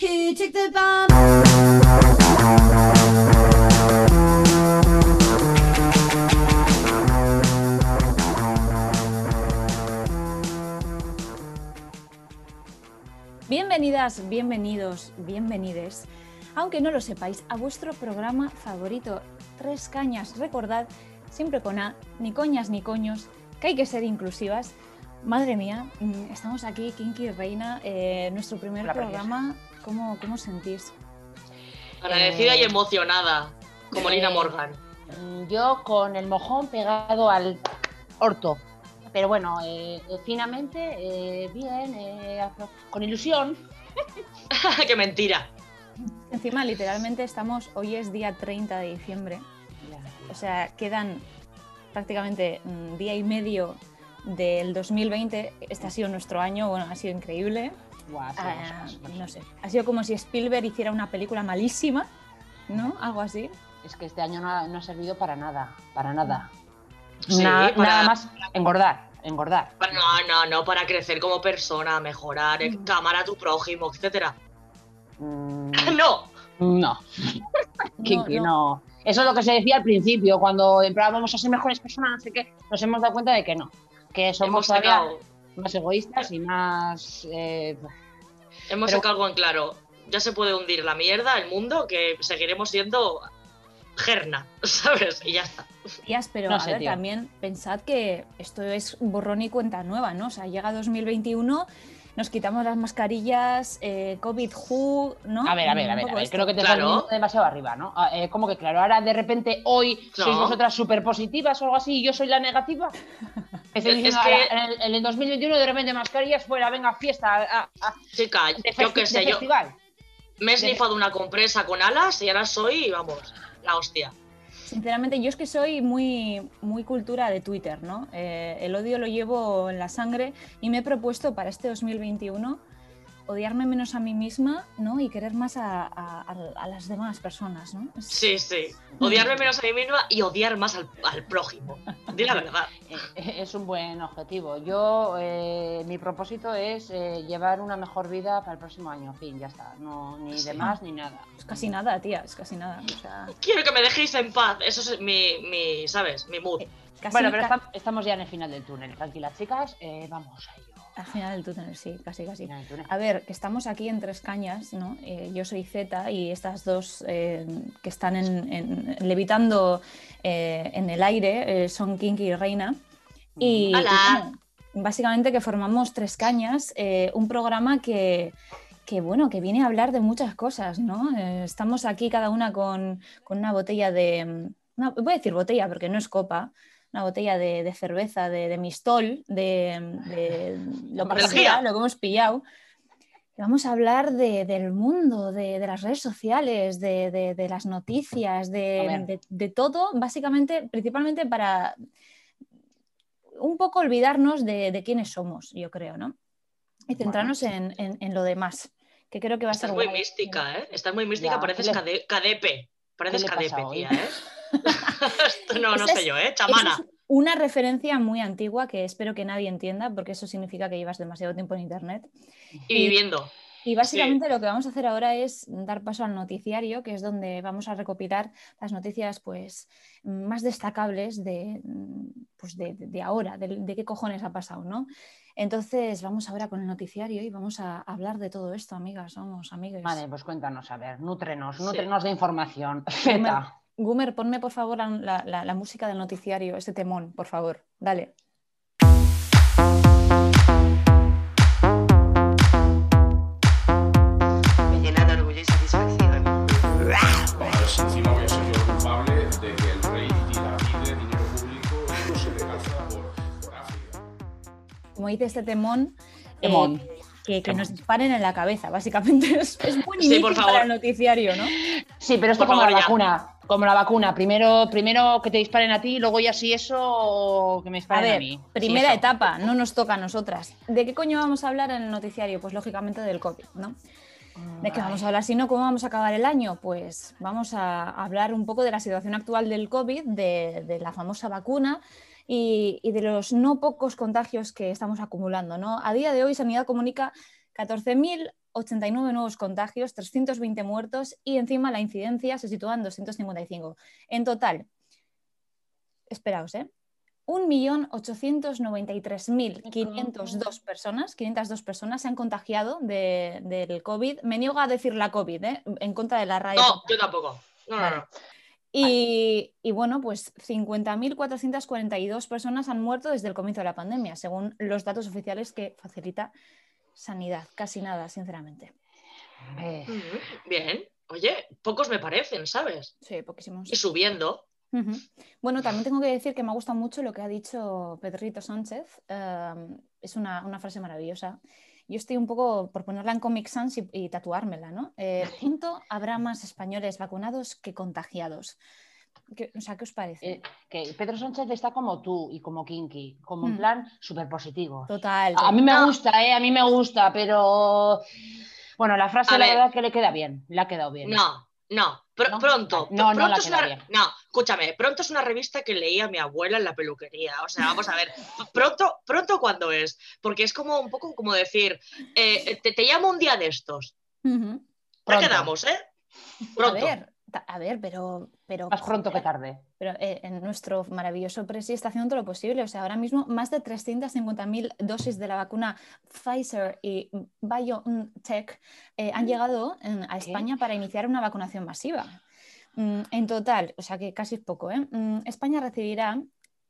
Who took the bomb? Bienvenidas, bienvenidos, bienvenides, aunque no lo sepáis, a vuestro programa favorito, Tres Cañas. Recordad, siempre con A, ni coñas ni coños, que hay que ser inclusivas. Madre mía, estamos aquí, Kinky y Reina, nuestro primer programa. ¿Cómo os sentís? Agradecida y emocionada, como Lina Morgan. Yo con el mojón pegado al orto, pero bueno, finamente, bien, con ilusión. ¡Qué mentira! Encima, literalmente, estamos, hoy es día 30 de diciembre, o sea, quedan prácticamente día y medio del 2020, este ha sido nuestro año, bueno, ha sido increíble. Wow, no sé, ha sido como si Spielberg hiciera una película malísima, ¿no? Algo así. Es que este año no ha servido para nada. Sí, nada más engordar. No, para crecer como persona, mejorar, amar a tu prójimo, etcétera. No. No. Eso es lo que se decía al principio, cuando vamos a ser mejores personas, no sé qué, nos hemos dado cuenta de que no, que somos todavía más egoístas y más... sacado algo en claro. Ya se puede hundir la mierda, el mundo, que seguiremos siendo gerna, ¿sabes? Y ya está. Tías, pero no sé, a ver, también pensad que esto es borrón y cuenta nueva, ¿no? O sea, llega 2021, nos quitamos las mascarillas, COVID, WHO, ¿no? A ver, creo que te estás viendo demasiado arriba, ¿no? ¿Cómo que claro? Ahora de repente hoy sois vosotras súper positivas o algo así y yo soy la negativa. En el 2021 de repente mascarillas fuera, venga, fiesta. Chica, yo qué sé, yo me he snifado una compresa con alas y ahora soy, vamos, la hostia. Sinceramente, yo es que soy muy, muy cultura de Twitter, ¿no? El odio lo llevo en la sangre y me he propuesto para este 2021 odiarme menos a mí misma, ¿no? Y querer más a las demás personas, ¿no? Sí. Odiarme menos a mí misma y odiar más al prójimo. Di la verdad. Es un buen objetivo. Yo, mi propósito es llevar una mejor vida para el próximo año. Fin, ya está. No, ni de más ni nada. Es casi nada, tía. Es casi nada. O sea... Quiero que me dejéis en paz. Eso es mi ¿sabes? Mi mood. Bueno, pero estamos ya en el final del túnel. Tranquilas, chicas. Vamos a ello. Al final del túnel, sí, casi. A ver, que estamos aquí en Tres Cañas, ¿no? Yo soy Zeta y estas dos que están levitando en el aire son Kinky y Reina. Y, ¡hola! Y bueno, básicamente que formamos Tres Cañas, un programa que viene a hablar de muchas cosas, ¿no? Estamos aquí cada una con una botella de... No, voy a decir botella porque no es copa. Una botella de cerveza, de Mistol, de lo que sea, lo que hemos pillado. Y vamos a hablar del mundo, de las redes sociales, de las noticias, de todo, básicamente, principalmente para un poco olvidarnos de quiénes somos, yo creo, ¿no? Y centrarnos en lo demás, que creo que va a ser... Estás muy mística, ¿eh? Estás muy mística, ya, pareces KDP. Pareces KDP, tía, ¿eh? No sé yo, chamana. Es una referencia muy antigua que espero que nadie entienda, porque eso significa que llevas demasiado tiempo en internet. Y viviendo. Y básicamente lo que vamos a hacer ahora es dar paso al noticiario, que es donde vamos a recopilar las noticias pues, más destacables de ahora, de qué cojones ha pasado, ¿no? Entonces vamos ahora con el noticiario y vamos a hablar de todo esto, amigas, vamos, amigues. Vale, pues cuéntanos, a ver, nútrenos de información. Gumer, ponme por favor la música del noticiario, este temón, por favor, dale. Me llena de orgullo y satisfacción. Ahora sí, encima voy a ser yo culpable de que el rey tira de dinero público no se le gasta por África. Como dice este temón... Que nos disparen en la cabeza, básicamente. Es muy difícil para el noticiario, ¿no? Sí, pero esto como la vacuna. Como la vacuna. Primero que te disparen a ti y luego ya si eso que me disparen a mí. Primera etapa, no nos toca a nosotras. ¿De qué coño vamos a hablar en el noticiario? Pues lógicamente del COVID, ¿no? ¿De qué vamos a hablar? Si no, ¿cómo vamos a acabar el año? Pues vamos a hablar un poco de la situación actual del COVID, de la famosa vacuna, y de los no pocos contagios que estamos acumulando, ¿no? A día de hoy, Sanidad comunica 14.000 89 nuevos contagios, 320 muertos y encima la incidencia se sitúa en 255. En total, esperaos, 1.893.502 personas, 502 personas se han contagiado del COVID. Me niego a decir la COVID, en contra de la radio. No, yo tampoco. No, vale. No. Y bueno, pues 50.442 personas han muerto desde el comienzo de la pandemia, según los datos oficiales que facilita Sanidad. Casi nada, sinceramente. Bien. Oye, pocos me parecen, ¿sabes? Sí, poquísimos. Y subiendo. Bueno, también tengo que decir que me ha gustado mucho lo que ha dicho Pedrito Sánchez. Es una frase maravillosa. Yo estoy un poco por ponerla en Comic Sans y tatuármela, ¿no? Punto, habrá más españoles vacunados que contagiados. ¿Qué os parece? Que Pedro Sánchez está como tú y como Kinky, como en plan súper positivo. Total. A mí me gusta, a mí me gusta, pero... Bueno, la frase a la ver. Verdad que le queda bien, le ha quedado bien. No, pronto. No, es una... No, escúchame, pronto es una revista que leía mi abuela en la peluquería. O sea, vamos a ver, pronto ¿cuándo es? Porque es como un poco como decir, te llamo un día de estos. ¿Para qué damos, Pronto. A ver, pero... Más pronto que tarde. Pero en nuestro maravilloso presi está haciendo todo lo posible. O sea, ahora mismo más de 350.000 dosis de la vacuna Pfizer y BioNTech han llegado a España para iniciar una vacunación masiva. En total, o sea que casi es poco, España recibirá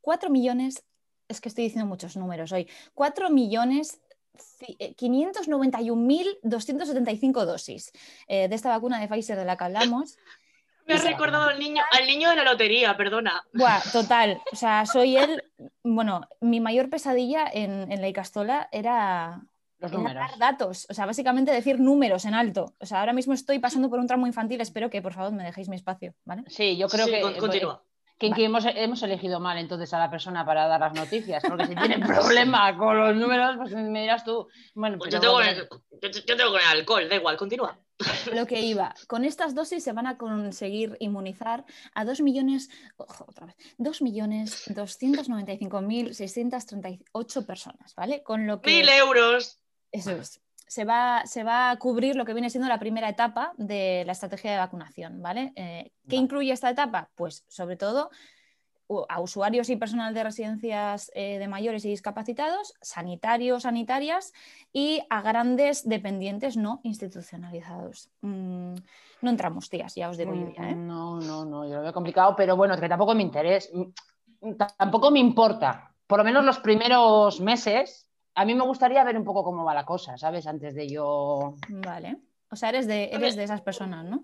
4 millones... Es que estoy diciendo muchos números hoy. 4.591.275 dosis de esta vacuna de Pfizer de la que hablamos. Me has recordado al niño de la lotería, perdona. Buah, total, o sea, soy él. Bueno, mi mayor pesadilla en la Icastola era dar datos, o sea, básicamente decir números en alto. O sea, ahora mismo estoy pasando por un tramo infantil, espero que por favor me dejéis mi espacio, ¿vale? Sí, yo creo que... Continúa. Que hemos elegido mal entonces a la persona para dar las noticias, porque si tiene problema con los números, pues me dirás tú. Bueno, pues yo tengo con el alcohol, da igual, continúa. Lo que iba, con estas dosis se van a conseguir inmunizar a 2.295.638 personas, ¿vale? Con lo que... 1.000 euros. Eso es. Se va a cubrir lo que viene siendo la primera etapa de la estrategia de vacunación, ¿vale? ¿Qué incluye esta etapa? Pues sobre todo a usuarios y personal de residencias de mayores y discapacitados, sanitarios, sanitarias y a grandes dependientes no institucionalizados. No entramos, tías, ya os digo yo ya, No, yo lo veo complicado, pero bueno, que tampoco me interesa, tampoco me importa, por lo menos los primeros meses. A mí me gustaría ver un poco cómo va la cosa, ¿sabes? Antes de yo... Vale. O sea, eres de esas personas, ¿no?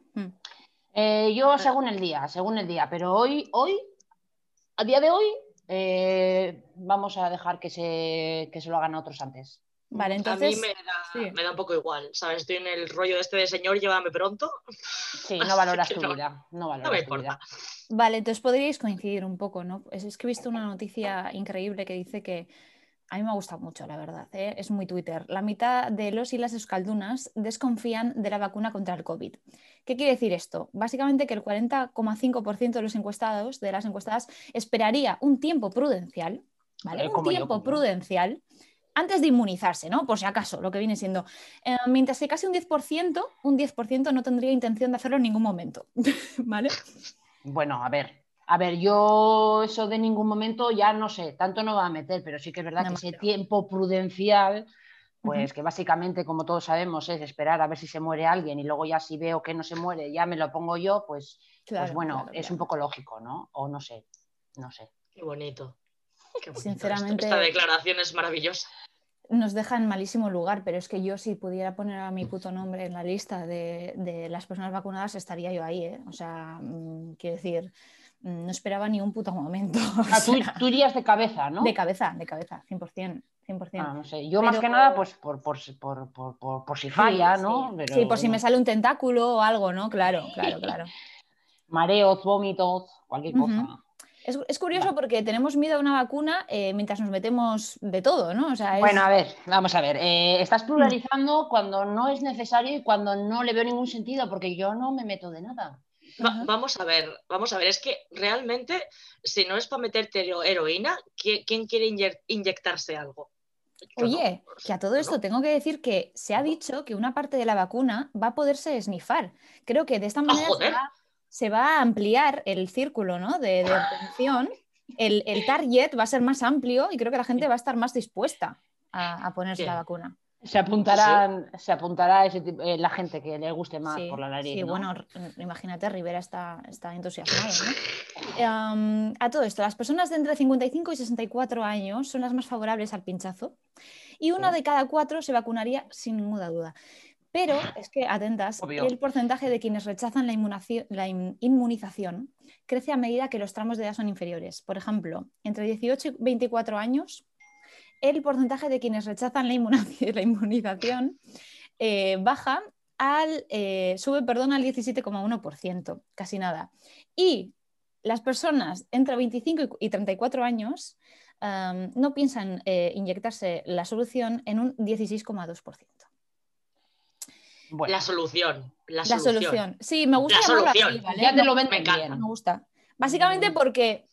Yo según el día. Pero hoy a día de hoy, vamos a dejar que se lo hagan otros antes. Vale, entonces... A mí me da un poco igual, ¿sabes? Estoy en el rollo este de señor, llévame pronto. Sí, no valoras tu vida. No me importa. Vale, entonces podríais coincidir un poco, ¿no? Es que he visto una noticia increíble que dice que... A mí me ha gustado mucho, la verdad, es muy Twitter. La mitad de los y las euskaldunas desconfían de la vacuna contra el COVID. ¿Qué quiere decir esto? Básicamente que el 40,5% de los encuestados, de las encuestadas, esperaría un tiempo prudencial, ¿vale? Un tiempo prudencial antes de inmunizarse, ¿no? Por si acaso, lo que viene siendo. Mientras que casi un 10% no tendría intención de hacerlo en ningún momento, ¿vale? Bueno, a ver, yo eso de ningún momento ya no sé, tanto no va a meter, pero sí que es verdad que ese tiempo prudencial, pues que básicamente, como todos sabemos, es esperar a ver si se muere alguien y luego ya si veo que no se muere, ya me lo pongo yo, pues bueno, es un poco lógico, ¿no? O no sé. Qué bonito. Sinceramente... Esta declaración es maravillosa. Nos deja en malísimo lugar, pero es que yo si pudiera poner a mi puto nombre en la lista de las personas vacunadas estaría yo ahí, O sea, quiero decir... No esperaba ni un puto momento. Tú irías de cabeza, ¿no? De cabeza, 100%. No sé. Yo pero... más que nada, pues por si falla, sí, ¿no? Sí, pero, sí por bueno. Si me sale un tentáculo o algo, ¿no? Claro. Mareos, vómitos, cualquier cosa. Es curioso porque tenemos miedo a una vacuna mientras nos metemos de todo, ¿no? O sea, Bueno, vamos a ver. Estás pluralizando cuando no es necesario y cuando no le veo ningún sentido, porque yo no me meto de nada. Vamos a ver, es que realmente si no es para meterte heroína, ¿quién quiere inyectarse algo? Oye, que a todo esto tengo que decir que se ha dicho que una parte de la vacuna va a poderse esnifar. Creo que de esta manera se va a ampliar el círculo, ¿no? de obtención. El target va a ser más amplio y creo que la gente va a estar más dispuesta a ponerse la vacuna. Se apuntará a ese tipo, la gente que le guste más por la nariz. Sí, ¿no? Bueno, imagínate, Rivera está entusiasmado, ¿no? A todo esto, las personas de entre 55 y 64 años son las más favorables al pinchazo y una de cada 4 se vacunaría sin ninguna duda. Pero es que, atentas, obvio, el porcentaje de quienes rechazan la inmunización crece a medida que los tramos de edad son inferiores. Por ejemplo, entre 18 y 24 años, el porcentaje de quienes rechazan la inmunización sube al 17,1%, casi nada. Y las personas entre 25 y 34 años no piensan inyectarse la solución en un 16,2%. Bueno. La solución. Sí, me gusta llamarlo así, ¿vale? Ya te lo venden bien. Me gusta. Básicamente porque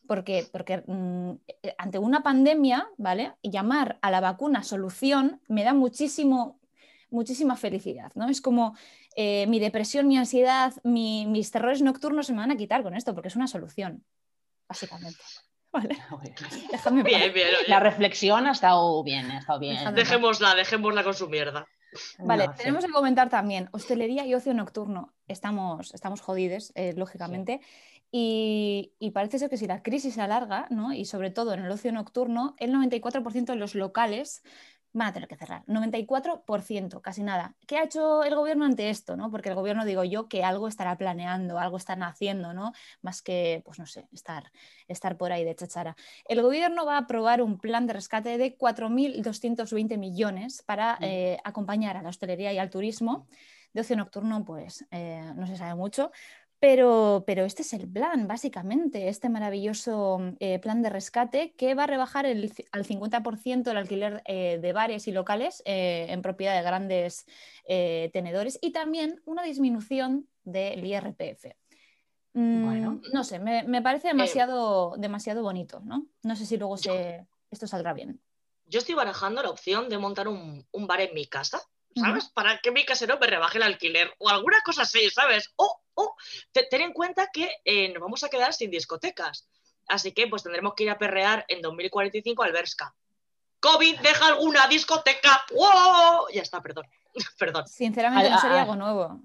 ante una pandemia, ¿vale? Llamar a la vacuna solución me da muchísima felicidad, ¿no? Es como mi depresión, mi ansiedad, mis terrores nocturnos se me van a quitar con esto, porque es una solución, básicamente. Vale. Bien. La reflexión ha estado bien. Dejémosla con su mierda. Vale, tenemos que comentar también hostelería y ocio nocturno. Estamos jodidos, lógicamente, y parece ser que si la crisis se alarga, ¿no? Y sobre todo en el ocio nocturno, el 94% de los locales van a tener que cerrar. 94%, casi nada. ¿Qué ha hecho el gobierno ante esto, ¿no? Porque el gobierno, digo yo, que algo estará planeando, algo están haciendo, ¿no? Más que, pues no sé, estar por ahí de chachara. El gobierno va a aprobar un plan de rescate de 4.220 millones para acompañar a la hostelería y al turismo. De ocio nocturno, pues no se sabe mucho. Pero este es el plan, básicamente, este maravilloso plan de rescate que va a rebajar al 50% el alquiler de bares y locales en propiedad de grandes tenedores y también una disminución del IRPF. Bueno, no sé, me parece demasiado bonito, ¿no? No sé si luego esto saldrá bien. Yo estoy barajando la opción de montar un bar en mi casa, ¿sabes? Uh-huh. Para que mi casero me rebaje el alquiler o alguna cosa así, ¿sabes? Ten en cuenta que nos vamos a quedar sin discotecas, así que pues tendremos que ir a perrear en 2045 al Bershka. COVID, deja alguna discoteca. ¡Wow! Ya está, perdón. Sinceramente no sería algo nuevo.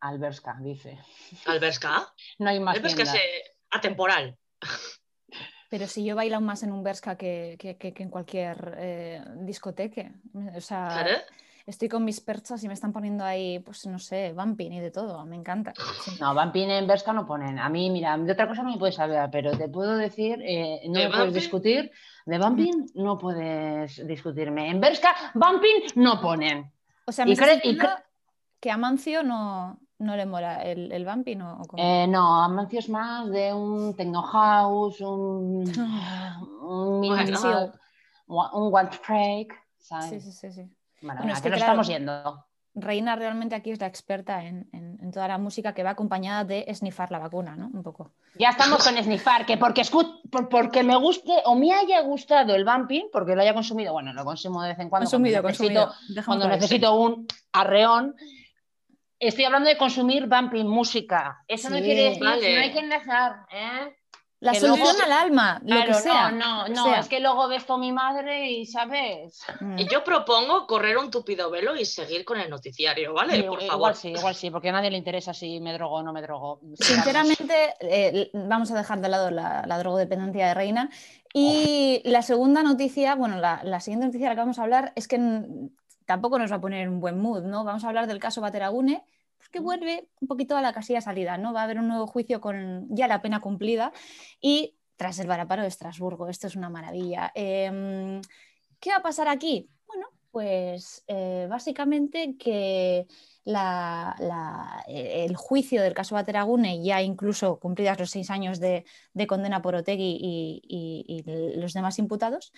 Al Bershka, dice. ¿Al Bershka? No hay más. El Bershka es atemporal. Pero si yo bailo más en un Bershka que en cualquier discoteca, o sea... ¿Claro? Estoy con mis perchas y me están poniendo ahí, pues no sé, Bumpin y de todo, me encanta. No, Bumpin en Bershka no ponen. A mí, mira, de otra cosa no me puedes hablar, pero te puedo decir, no me puedes discutir. De Bumpin no puedes discutirme. En Bershka, Bumpin no ponen. O sea, que Amancio no le mola el Bumpin o cómo? No, Amancio es más de un techno house, un one break, ¿sabes? Sí. Bueno, es que nos estamos yendo. Reina realmente aquí es la experta en toda la música que va acompañada de esnifar la vacuna, ¿no? Un poco. Ya estamos con esnifar, que porque me guste o me haya gustado el Bumpin, porque lo haya consumido, bueno, lo consumo de vez en cuando. Cuando necesito un arreón. Estoy hablando de consumir Bumpin música. Eso no quiere decir, no hay que enlazar, ¿eh? La solución luego, al alma, lo que sea. No, es que luego ves con mi madre y sabes. Yo propongo correr un tupido velo y seguir con el noticiario, ¿vale? Por favor. Igual sí, porque a nadie le interesa si me drogo o no me drogo. Sinceramente, vamos a dejar de lado la drogodependencia de Reina. Y la segunda noticia, bueno, la siguiente noticia de la que vamos a hablar es que tampoco nos va a poner en un buen mood, ¿no? Vamos a hablar del caso Bateragune. Pues que vuelve un poquito a la casilla de salida, ¿no? Va a haber un nuevo juicio con ya la pena cumplida y tras el varaparo de Estrasburgo. Esto es una maravilla. ¿Qué va a pasar aquí? Bueno, pues básicamente que el juicio del caso Bateragune, ya incluso cumplidas los 6 años de condena por Otegi y los demás imputados,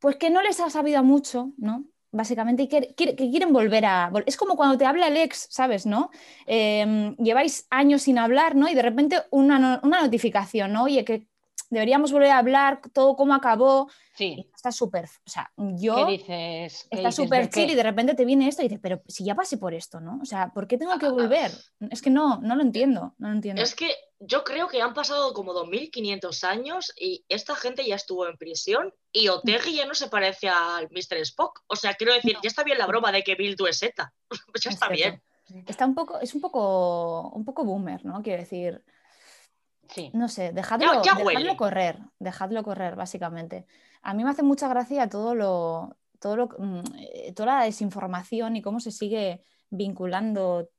pues que no les ha sabido mucho, ¿no? Básicamente, que quieren volver a... Es como cuando te habla el ex, ¿sabes? ¿No? Lleváis años sin hablar, ¿no? Y de repente una notificación, ¿no? Oye, que deberíamos volver a hablar, todo cómo acabó. Sí. Está súper, o sea, yo... ¿Qué dices? Está súper chill y de repente te viene esto y dices, pero si ya pasé por esto, ¿no? O sea, ¿por qué tengo que volver? Es que no lo entiendo, no lo entiendo. Es que yo creo que han pasado como 2.500 años y esta gente ya estuvo en prisión y Otegi ya no se parece al Mr. Spock. O sea, quiero decir, ya está bien la broma de que Bildu es Zeta. Ya está bien. Está un poco boomer, ¿no? Quiero decir... Sí. No sé, dejadlo correr, básicamente. A mí me hace mucha gracia toda la desinformación y cómo se sigue vinculando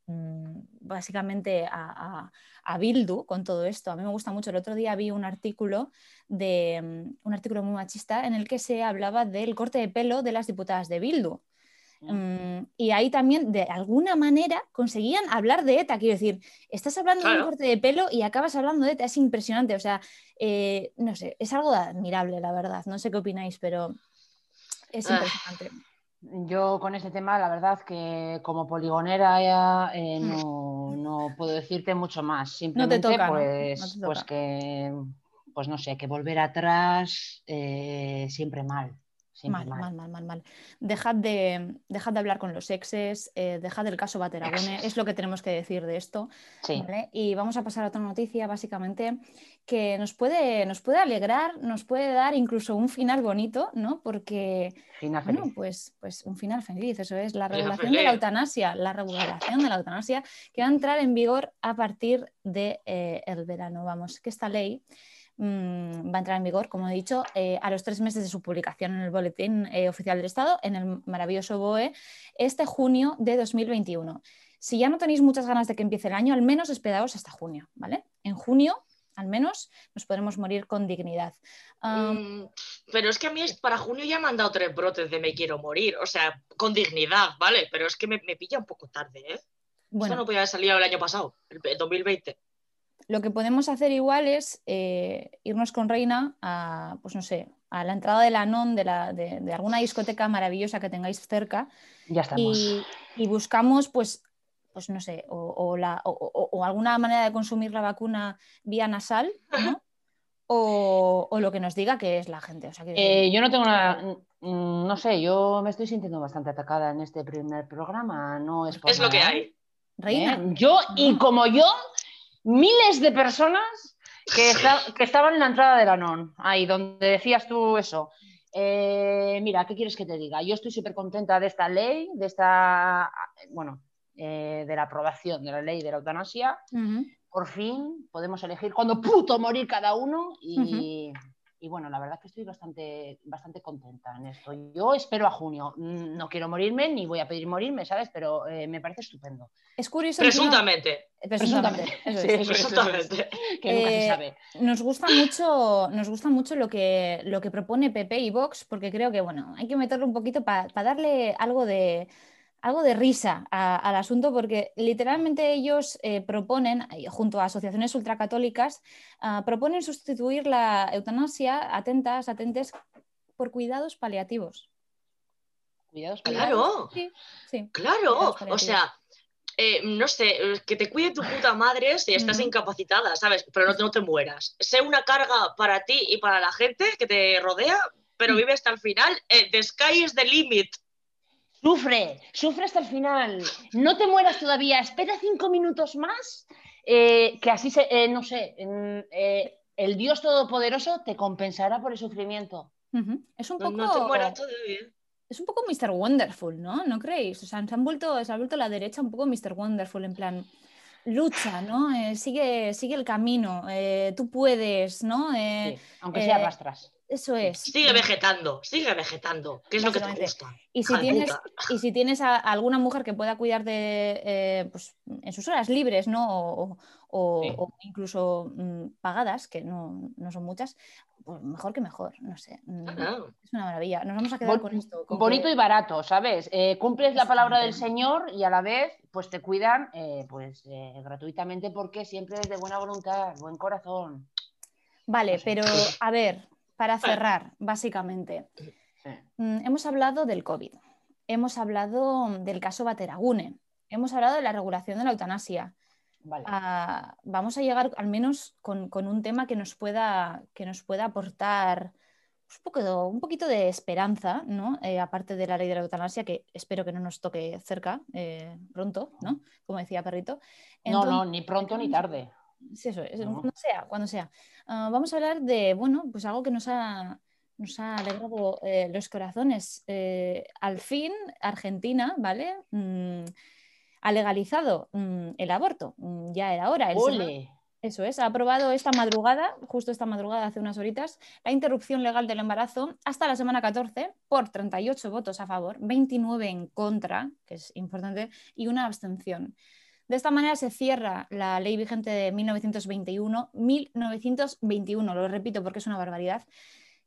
básicamente a Bildu con todo esto. A mí me gusta mucho. El otro día vi un artículo muy machista en el que se hablaba del corte de pelo de las diputadas de Bildu. Y ahí también de alguna manera conseguían hablar de ETA. Quiero decir, estás hablando de un corte de pelo y acabas hablando de ETA, es impresionante. O sea, no sé, es algo admirable, la verdad. No sé qué opináis, pero es impresionante. Yo con este tema, la verdad que como poligonera ya, no puedo decirte mucho más. Simplemente, no te toca, pues, ¿no? No te toca. Pues que, pues no sé, que volver atrás siempre mal. Mal. Dejad de hablar con los exes, dejad el caso Bateragune, es lo que tenemos que decir de esto. Sí. ¿Vale? Y vamos a pasar a otra noticia, básicamente, que nos puede alegrar, nos puede dar incluso un final bonito, ¿no? Porque, bueno, pues un final feliz, eso es, la regulación de la eutanasia, que va a entrar en vigor a partir del verano. Vamos, que esta ley... va a entrar en vigor, como he dicho, a los 3 meses de su publicación en el Boletín Oficial del Estado, en el maravilloso BOE, este junio de 2021. Si ya no tenéis muchas ganas de que empiece el año, al menos esperaos hasta junio, ¿vale? En junio, al menos, nos podremos morir con dignidad. Pero es que a mí para junio ya me han dado 3 brotes de me quiero morir, o sea, con dignidad, ¿vale? Pero es que me pilla un poco tarde, ¿eh? Bueno. Esto no podía haber salido el año pasado, el 2020. Lo que podemos hacer igual es irnos con Reina a, pues no sé, a la entrada de la NON, de alguna discoteca maravillosa que tengáis cerca. Ya estamos. Y buscamos, pues no sé, o alguna manera de consumir la vacuna vía nasal, ¿no? o lo que nos diga que es la gente. O sea, yo no tengo una... No sé, yo me estoy sintiendo bastante atacada en este primer programa. No es por nada. Lo que hay. Reina. Yo, y como yo... Miles de personas que estaban en la entrada de la NON, ahí donde decías tú eso. Mira, ¿qué quieres que te diga? Yo estoy súper contenta de esta ley, de la aprobación de la ley de la eutanasia. Uh-huh. Por fin podemos elegir cuándo puto morir cada uno y... Uh-huh. Y bueno, la verdad es que estoy bastante contenta en esto. Yo espero a junio. No quiero morirme, ni voy a pedir morirme, ¿sabes? Pero me parece estupendo. Es curioso. Presuntamente. Que no... Presuntamente. Que nunca se sabe. Nos gusta mucho lo que propone PP y Vox, porque creo que, bueno, hay que meterlo un poquito para darle algo de risa al asunto, porque literalmente ellos proponen, junto a asociaciones ultracatólicas, proponen sustituir la eutanasia, atentes, por cuidados paliativos. ¿Cuidados paliativos? ¡Claro! Sí. ¡Claro! O sea, no sé, que te cuide tu puta madre si estás incapacitada, ¿sabes? Pero no te mueras. Sé una carga para ti y para la gente que te rodea, pero vive hasta el final. The sky is the limit. Sufre hasta el final. No te mueras todavía. Espera 5 minutos más que así se, no sé, el Dios Todopoderoso te compensará por el sufrimiento. Uh-huh. Es un poco. No te mueras todavía. Es un poco Mr. Wonderful, ¿no? ¿No creéis? O sea, se ha vuelto la derecha un poco Mr. Wonderful, en plan lucha, ¿no? Sigue el camino. Tú puedes, ¿no? Sí, aunque sea arrastras. Eso es. Sigue vegetando, que es lo que te gusta. Y si tienes a alguna mujer que pueda cuidarte pues, en sus horas libres, ¿no? O incluso pagadas, que no son muchas, pues mejor, no sé. Es una maravilla. Nos vamos a quedar con esto. Bonito y barato, ¿sabes? Cumples la palabra del Señor y a la vez pues te cuidan gratuitamente, porque siempre es de buena voluntad, buen corazón. Vale, no sé. Pero a ver... Para cerrar, básicamente, hemos hablado del COVID, hemos hablado del caso Bateragune, hemos hablado de la regulación de la eutanasia. Vale. Vamos a llegar al menos con un tema que nos pueda aportar un poquito de esperanza, ¿no? Aparte de la ley de la eutanasia, que espero que no nos toque cerca pronto, ¿no? Como decía Perrito. Entonces, no, ni pronto ni tarde. Sí, eso es, no. Cuando sea. Vamos a hablar de, pues algo que nos ha alegrado los corazones. Al fin, Argentina, ¿vale? Ha legalizado el aborto. Ya era hora. ¡Ole! Eso es, ha aprobado justo esta madrugada, hace unas horitas, la interrupción legal del embarazo hasta la semana 14 por 38 votos a favor, 29 en contra, que es importante, y una abstención. De esta manera se cierra la ley vigente de 1921, lo repito porque es una barbaridad,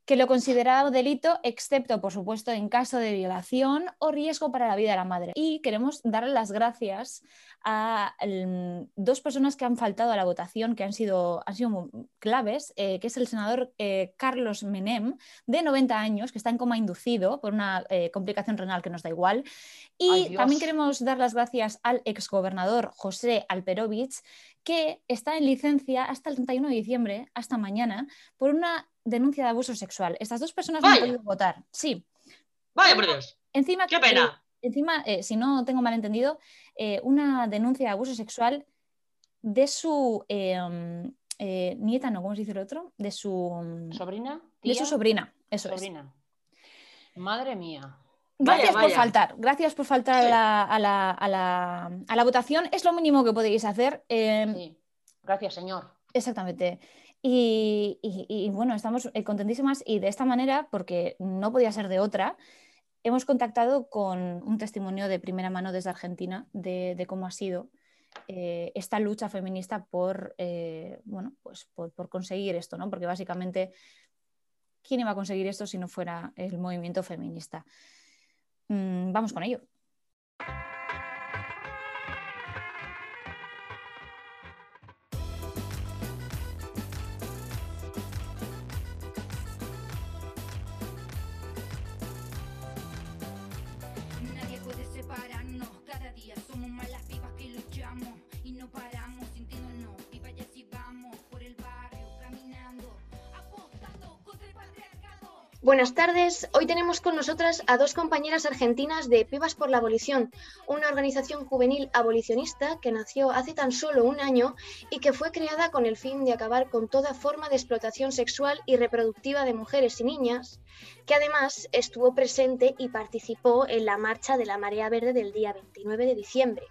que lo consideraba delito, excepto, por supuesto, en caso de violación o riesgo para la vida de la madre. Y queremos darle las gracias a dos personas que han faltado a la votación, que han sido muy claves, que es el senador Carlos Menem, de 90 años, que está en coma inducido por una complicación renal que nos da igual. Y también queremos dar las gracias al exgobernador José Alperovich, que está en licencia hasta el 31 de diciembre, hasta mañana, por una denuncia de abuso sexual. Estas dos personas no han podido votar. Sí. Vaya por Dios. Encima, qué pena. Encima, si no tengo mal entendido, una denuncia de abuso sexual de su nieta, ¿no? ¿Cómo se dice el otro? De su... ¿Sobrina? ¿Tía? De su sobrina. Eso sobrina. Es. Madre mía. Gracias por faltar sí. a la votación. Es lo mínimo que podéis hacer. Sí. Gracias, señor. Exactamente. Y bueno, estamos contentísimas y de esta manera, porque no podía ser de otra, hemos contactado con un testimonio de primera mano desde Argentina de cómo ha sido esta lucha feminista por conseguir esto, ¿no? Porque básicamente, ¿quién iba a conseguir esto si no fuera el movimiento feminista? Vamos con ello. Nadie puede separarnos, cada día somos más las pibas que luchamos y no paramos sintiéndonos pibas y así vamos por el barrio caminando, apostando contra el patriarcado. Buenas tardes, hoy tenemos con nosotras a dos compañeras argentinas de Pibas por la Abolición, una organización juvenil abolicionista que nació hace tan solo un año y que fue creada con el fin de acabar con toda forma de explotación sexual y reproductiva de mujeres y niñas, que además estuvo presente y participó en la marcha de la Marea Verde del día 29 de diciembre,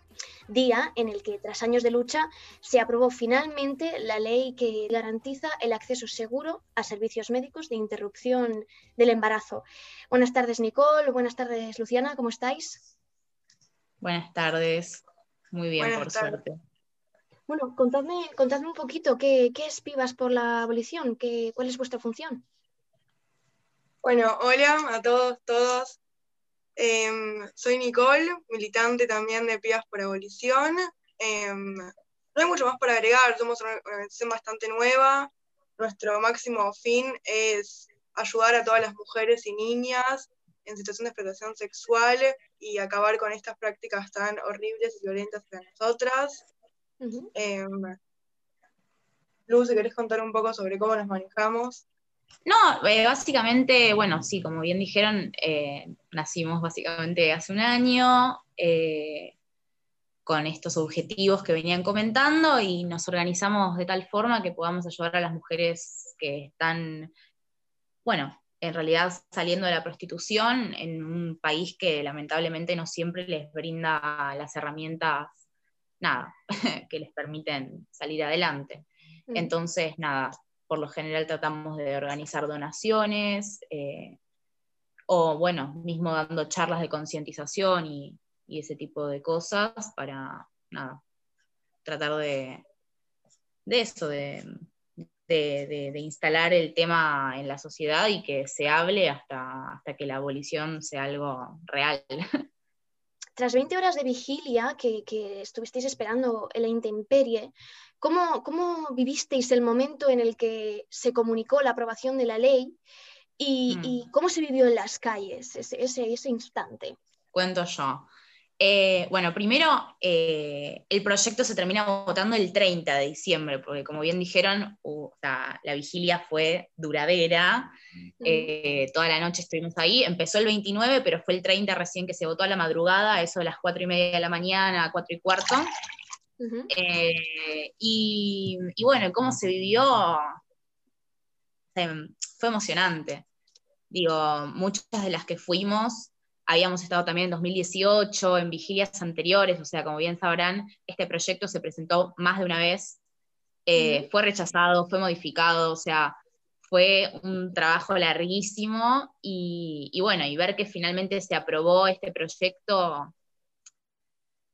día en el que, tras años de lucha, se aprobó finalmente la ley que garantiza el acceso seguro a servicios médicos de interrupción del embarazo. Buenas tardes, Nicole. Buenas tardes, Luciana. ¿Cómo estáis? Buenas tardes. Muy bien, buenas por tarde. Suerte. Bueno, contadme un poquito qué es Pibas por la Abolición, cuál es vuestra función. Bueno, hola a todos. Soy Nicole, militante también de Pibas por Abolición. No hay mucho más para agregar, somos una organización bastante nueva. Nuestro máximo fin es ayudar a todas las mujeres y niñas en situación de explotación sexual y acabar con estas prácticas tan horribles y violentas para nosotras. Uh-huh. Lu, si querés contar un poco sobre cómo nos manejamos. No, básicamente, sí, como bien dijeron, nacimos básicamente hace un año con estos objetivos que venían comentando y nos organizamos de tal forma que podamos ayudar a las mujeres que están, en realidad saliendo de la prostitución en un país que lamentablemente no siempre les brinda las herramientas, nada, que les permiten salir adelante. Entonces, nada. Por lo general tratamos de organizar donaciones, mismo dando charlas de concientización y ese tipo de cosas para, tratar de eso, de instalar el tema en la sociedad y que se hable hasta que la abolición sea algo real. Tras 20 horas de vigilia que estuvisteis esperando en la intemperie, ¿cómo vivisteis el momento en el que se comunicó la aprobación de la ley y cómo se vivió en las calles ese instante? Cuento yo. Bueno, primero, el proyecto se termina votando el 30 de diciembre, porque como bien dijeron, la vigilia fue duradera, toda la noche estuvimos ahí, empezó el 29, pero fue el 30 recién que se votó a la madrugada, eso a las 4:30 de la mañana, 4:15. Y bueno, ¿cómo se vivió? Fue emocionante. Digo, muchas de las que fuimos habíamos estado también en 2018, en vigilias anteriores, o sea, como bien sabrán, este proyecto se presentó más de una vez, fue rechazado, fue modificado, o sea, fue un trabajo larguísimo, y bueno, y ver que finalmente se aprobó este proyecto,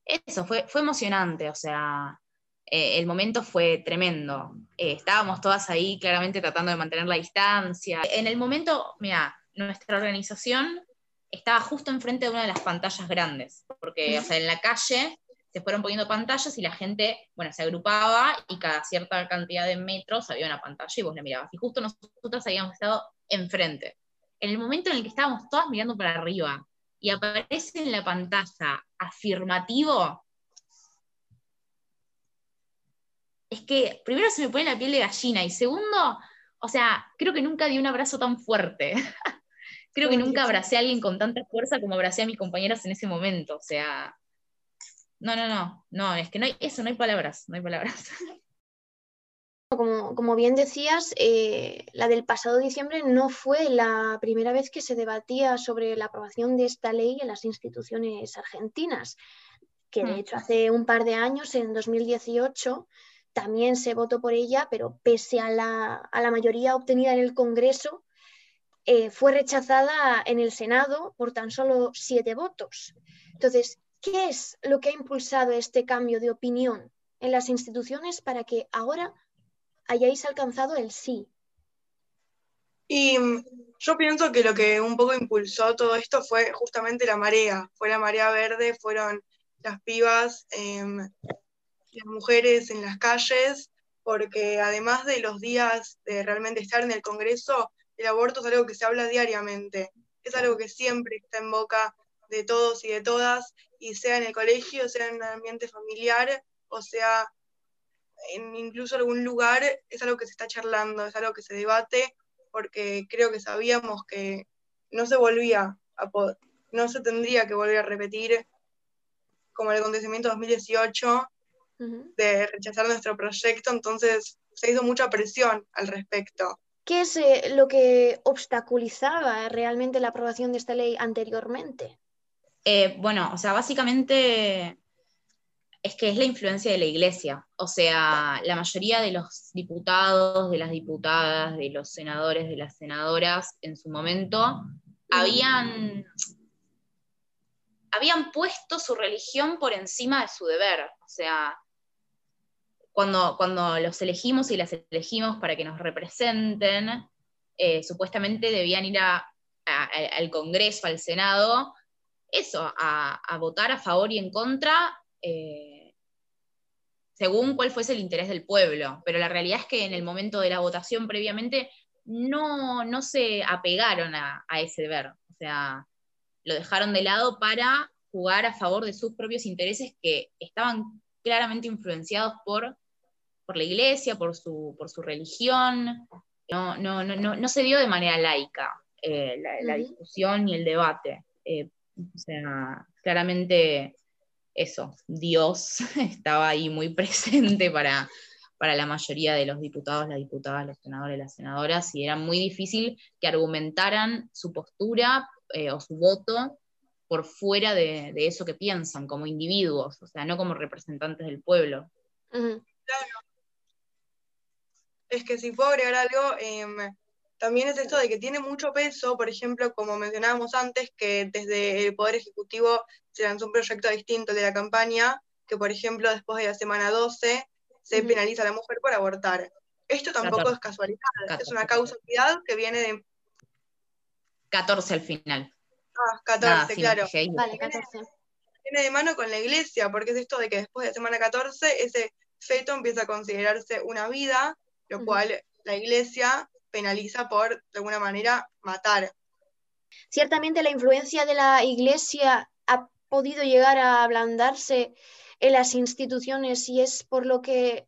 eso, fue emocionante, o sea, el momento fue tremendo. Estábamos todas ahí, claramente tratando de mantener la distancia. En el momento, mira, nuestra organización estaba justo enfrente de una de las pantallas grandes, porque, o sea, en la calle se fueron poniendo pantallas y la gente, bueno, se agrupaba y cada cierta cantidad de metros había una pantalla y vos la mirabas, y justo nosotras habíamos estado enfrente. En el momento en el que estábamos todas mirando para arriba y aparece en la pantalla afirmativo, es que primero se me pone la piel de gallina, y segundo, o sea, creo que nunca di un abrazo tan fuerte. Creo que nunca abracé a alguien con tanta fuerza como abracé a mis compañeras en ese momento, o sea, no, es que no hay, eso, no hay palabras. Como bien decías, la del pasado diciembre no fue la primera vez que se debatía sobre la aprobación de esta ley en las instituciones argentinas, que de hecho hace un par de años, en 2018, también se votó por ella, pero pese a la mayoría obtenida en el Congreso, fue rechazada en el Senado por tan solo 7 votos. Entonces, ¿qué es lo que ha impulsado este cambio de opinión en las instituciones para que ahora hayáis alcanzado el sí? Y yo pienso que lo que un poco impulsó todo esto fue justamente la marea. Fue la Marea Verde, fueron las pibas, las mujeres en las calles, porque además de los días de realmente estar en el Congreso, el aborto es algo que se habla diariamente, es algo que siempre está en boca de todos y de todas, y sea en el colegio, sea en un ambiente familiar, o sea, en incluso algún lugar, es algo que se está charlando, es algo que se debate, porque creo que sabíamos que no se tendría que volver a repetir como el acontecimiento 2018 de rechazar nuestro proyecto, entonces se hizo mucha presión al respecto. ¿Qué es lo que obstaculizaba realmente la aprobación de esta ley anteriormente? Bueno, o sea, básicamente es que es la influencia de la Iglesia. O sea, la mayoría de los diputados, de las diputadas, de los senadores, de las senadoras, en su momento, habían puesto su religión por encima de su deber. O sea, cuando los elegimos y las elegimos para que nos representen, supuestamente debían ir al Congreso, al Senado, eso, a votar a favor y en contra, según cuál fuese el interés del pueblo. Pero la realidad es que en el momento de la votación previamente no se apegaron a ese deber. O sea, lo dejaron de lado para jugar a favor de sus propios intereses, que estaban claramente influenciados por la Iglesia, por su religión. No se dio de manera laica la discusión y el debate. O sea, claramente eso, Dios estaba ahí muy presente para la mayoría de los diputados, las diputadas, los senadores, las senadoras, y era muy difícil que argumentaran su postura o su voto por fuera de eso que piensan, como individuos, o sea, no como representantes del pueblo. Claro. Es que si puedo agregar algo, también es esto de que tiene mucho peso, por ejemplo, como mencionábamos antes, que desde el Poder Ejecutivo se lanzó un proyecto distinto de la campaña, que por ejemplo después de la semana 12 se penaliza a la mujer por abortar. Esto tampoco 14. Es casualidad, 14. Es una causalidad que viene de... 14 al final. 14, sí, claro. Vale, 14. Tiene de mano con la Iglesia, porque es esto de que después de la semana 14, ese feto empieza a considerarse una vida, lo cual la Iglesia penaliza por, de alguna manera, matar. Ciertamente la influencia de la Iglesia podido llegar a ablandarse en las instituciones y es por lo que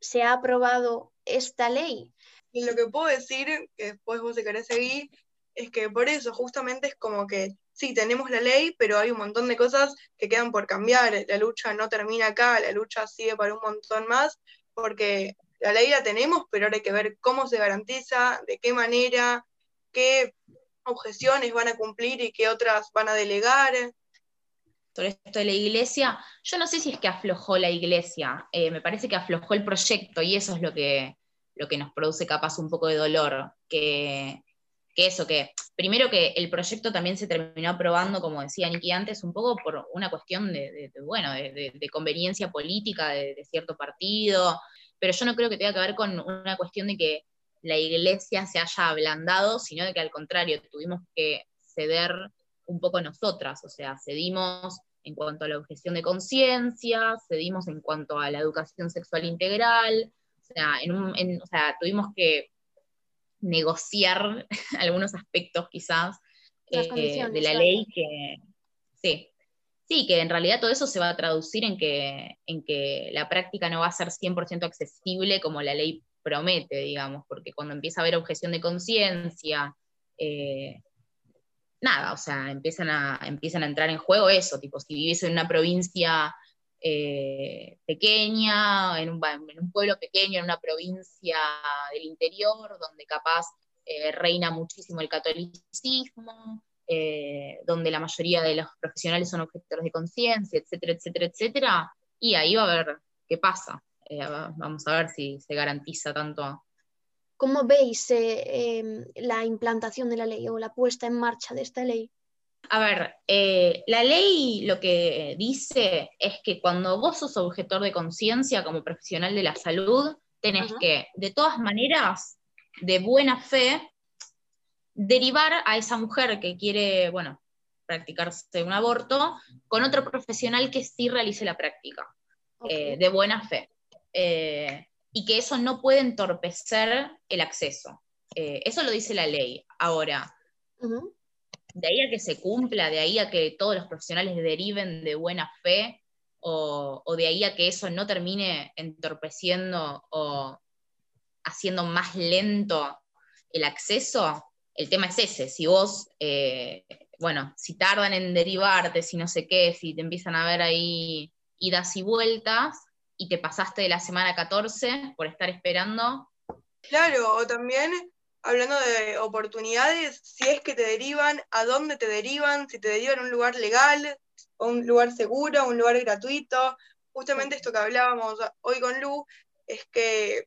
se ha aprobado esta ley. Lo que puedo decir, que después vos te querés seguir, es que por eso justamente es como que sí, tenemos la ley, pero hay un montón de cosas que quedan por cambiar. La lucha no termina acá, la lucha sigue para un montón más, porque la ley la tenemos, pero ahora hay que ver cómo se garantiza, de qué manera, qué objeciones van a cumplir y qué otras van a delegar. Sobre esto de la iglesia, yo no sé si es que aflojó la iglesia, me parece que aflojó el proyecto y eso es lo que nos produce capaz un poco de dolor, que primero que el proyecto también se terminó aprobando, como decía Niki antes, un poco por una cuestión de conveniencia política de cierto partido, pero yo no creo que tenga que ver con una cuestión de que la iglesia se haya ablandado, sino de que al contrario, tuvimos que ceder un poco nosotras, o sea, cedimos en cuanto a la objeción de conciencia, cedimos en cuanto a la educación sexual integral, o sea, tuvimos que negociar algunos aspectos quizás de la ley que sí, que en realidad todo eso se va a traducir en que la práctica no va a ser 100% accesible como la ley promete, digamos, porque cuando empieza a haber objeción de conciencia, nada, o sea, empiezan a entrar en juego eso, tipo, si vivís en una provincia pequeña, en un pueblo pequeño, en una provincia del interior, donde capaz reina muchísimo el catolicismo, donde la mayoría de los profesionales son objetores de conciencia, etcétera, etcétera, etcétera, y ahí va a ver qué pasa. Vamos a ver si se garantiza tanto. ¿Cómo veis la implantación de la ley o la puesta en marcha de esta ley? A ver, la ley lo que dice es que cuando vos sos objetor de conciencia como profesional de la salud, tenés que, de todas maneras, de buena fe, derivar a esa mujer que quiere, bueno, practicarse un aborto con otro profesional que sí realice la práctica, de buena fe. Y que eso no puede entorpecer el acceso. Eso lo dice la ley. Ahora, de ahí a que se cumpla, de ahí a que todos los profesionales deriven de buena fe, o de ahí a que eso no termine entorpeciendo o haciendo más lento el acceso, el tema es ese. Si vos, si tardan en derivarte, si no sé qué, si te empiezan a ver ahí idas y vueltas, y te pasaste de la semana 14 por estar esperando. Claro, o también, hablando de oportunidades, si es que te derivan, a dónde te derivan, si te derivan a un lugar legal, a un lugar seguro, a un lugar gratuito. Justamente esto que hablábamos hoy con Lu, es que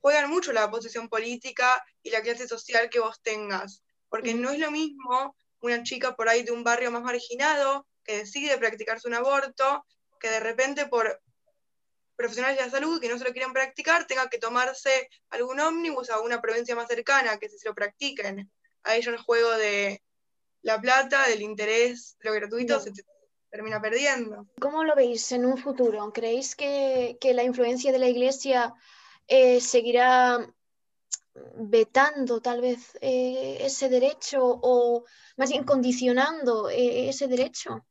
juegan mucho la posición política y la clase social que vos tengas, porque no es lo mismo una chica por ahí de un barrio más marginado que decide practicarse un aborto, que de repente por profesionales de la salud que no se lo quieran practicar, tenga que tomarse algún ómnibus a una provincia más cercana, que si se lo practiquen. A ellos el juego de la plata, del interés, lo gratuito, se termina perdiendo. ¿Cómo lo veis en un futuro? ¿Creéis que la influencia de la iglesia seguirá vetando tal vez ese derecho, o más bien condicionando ese derecho?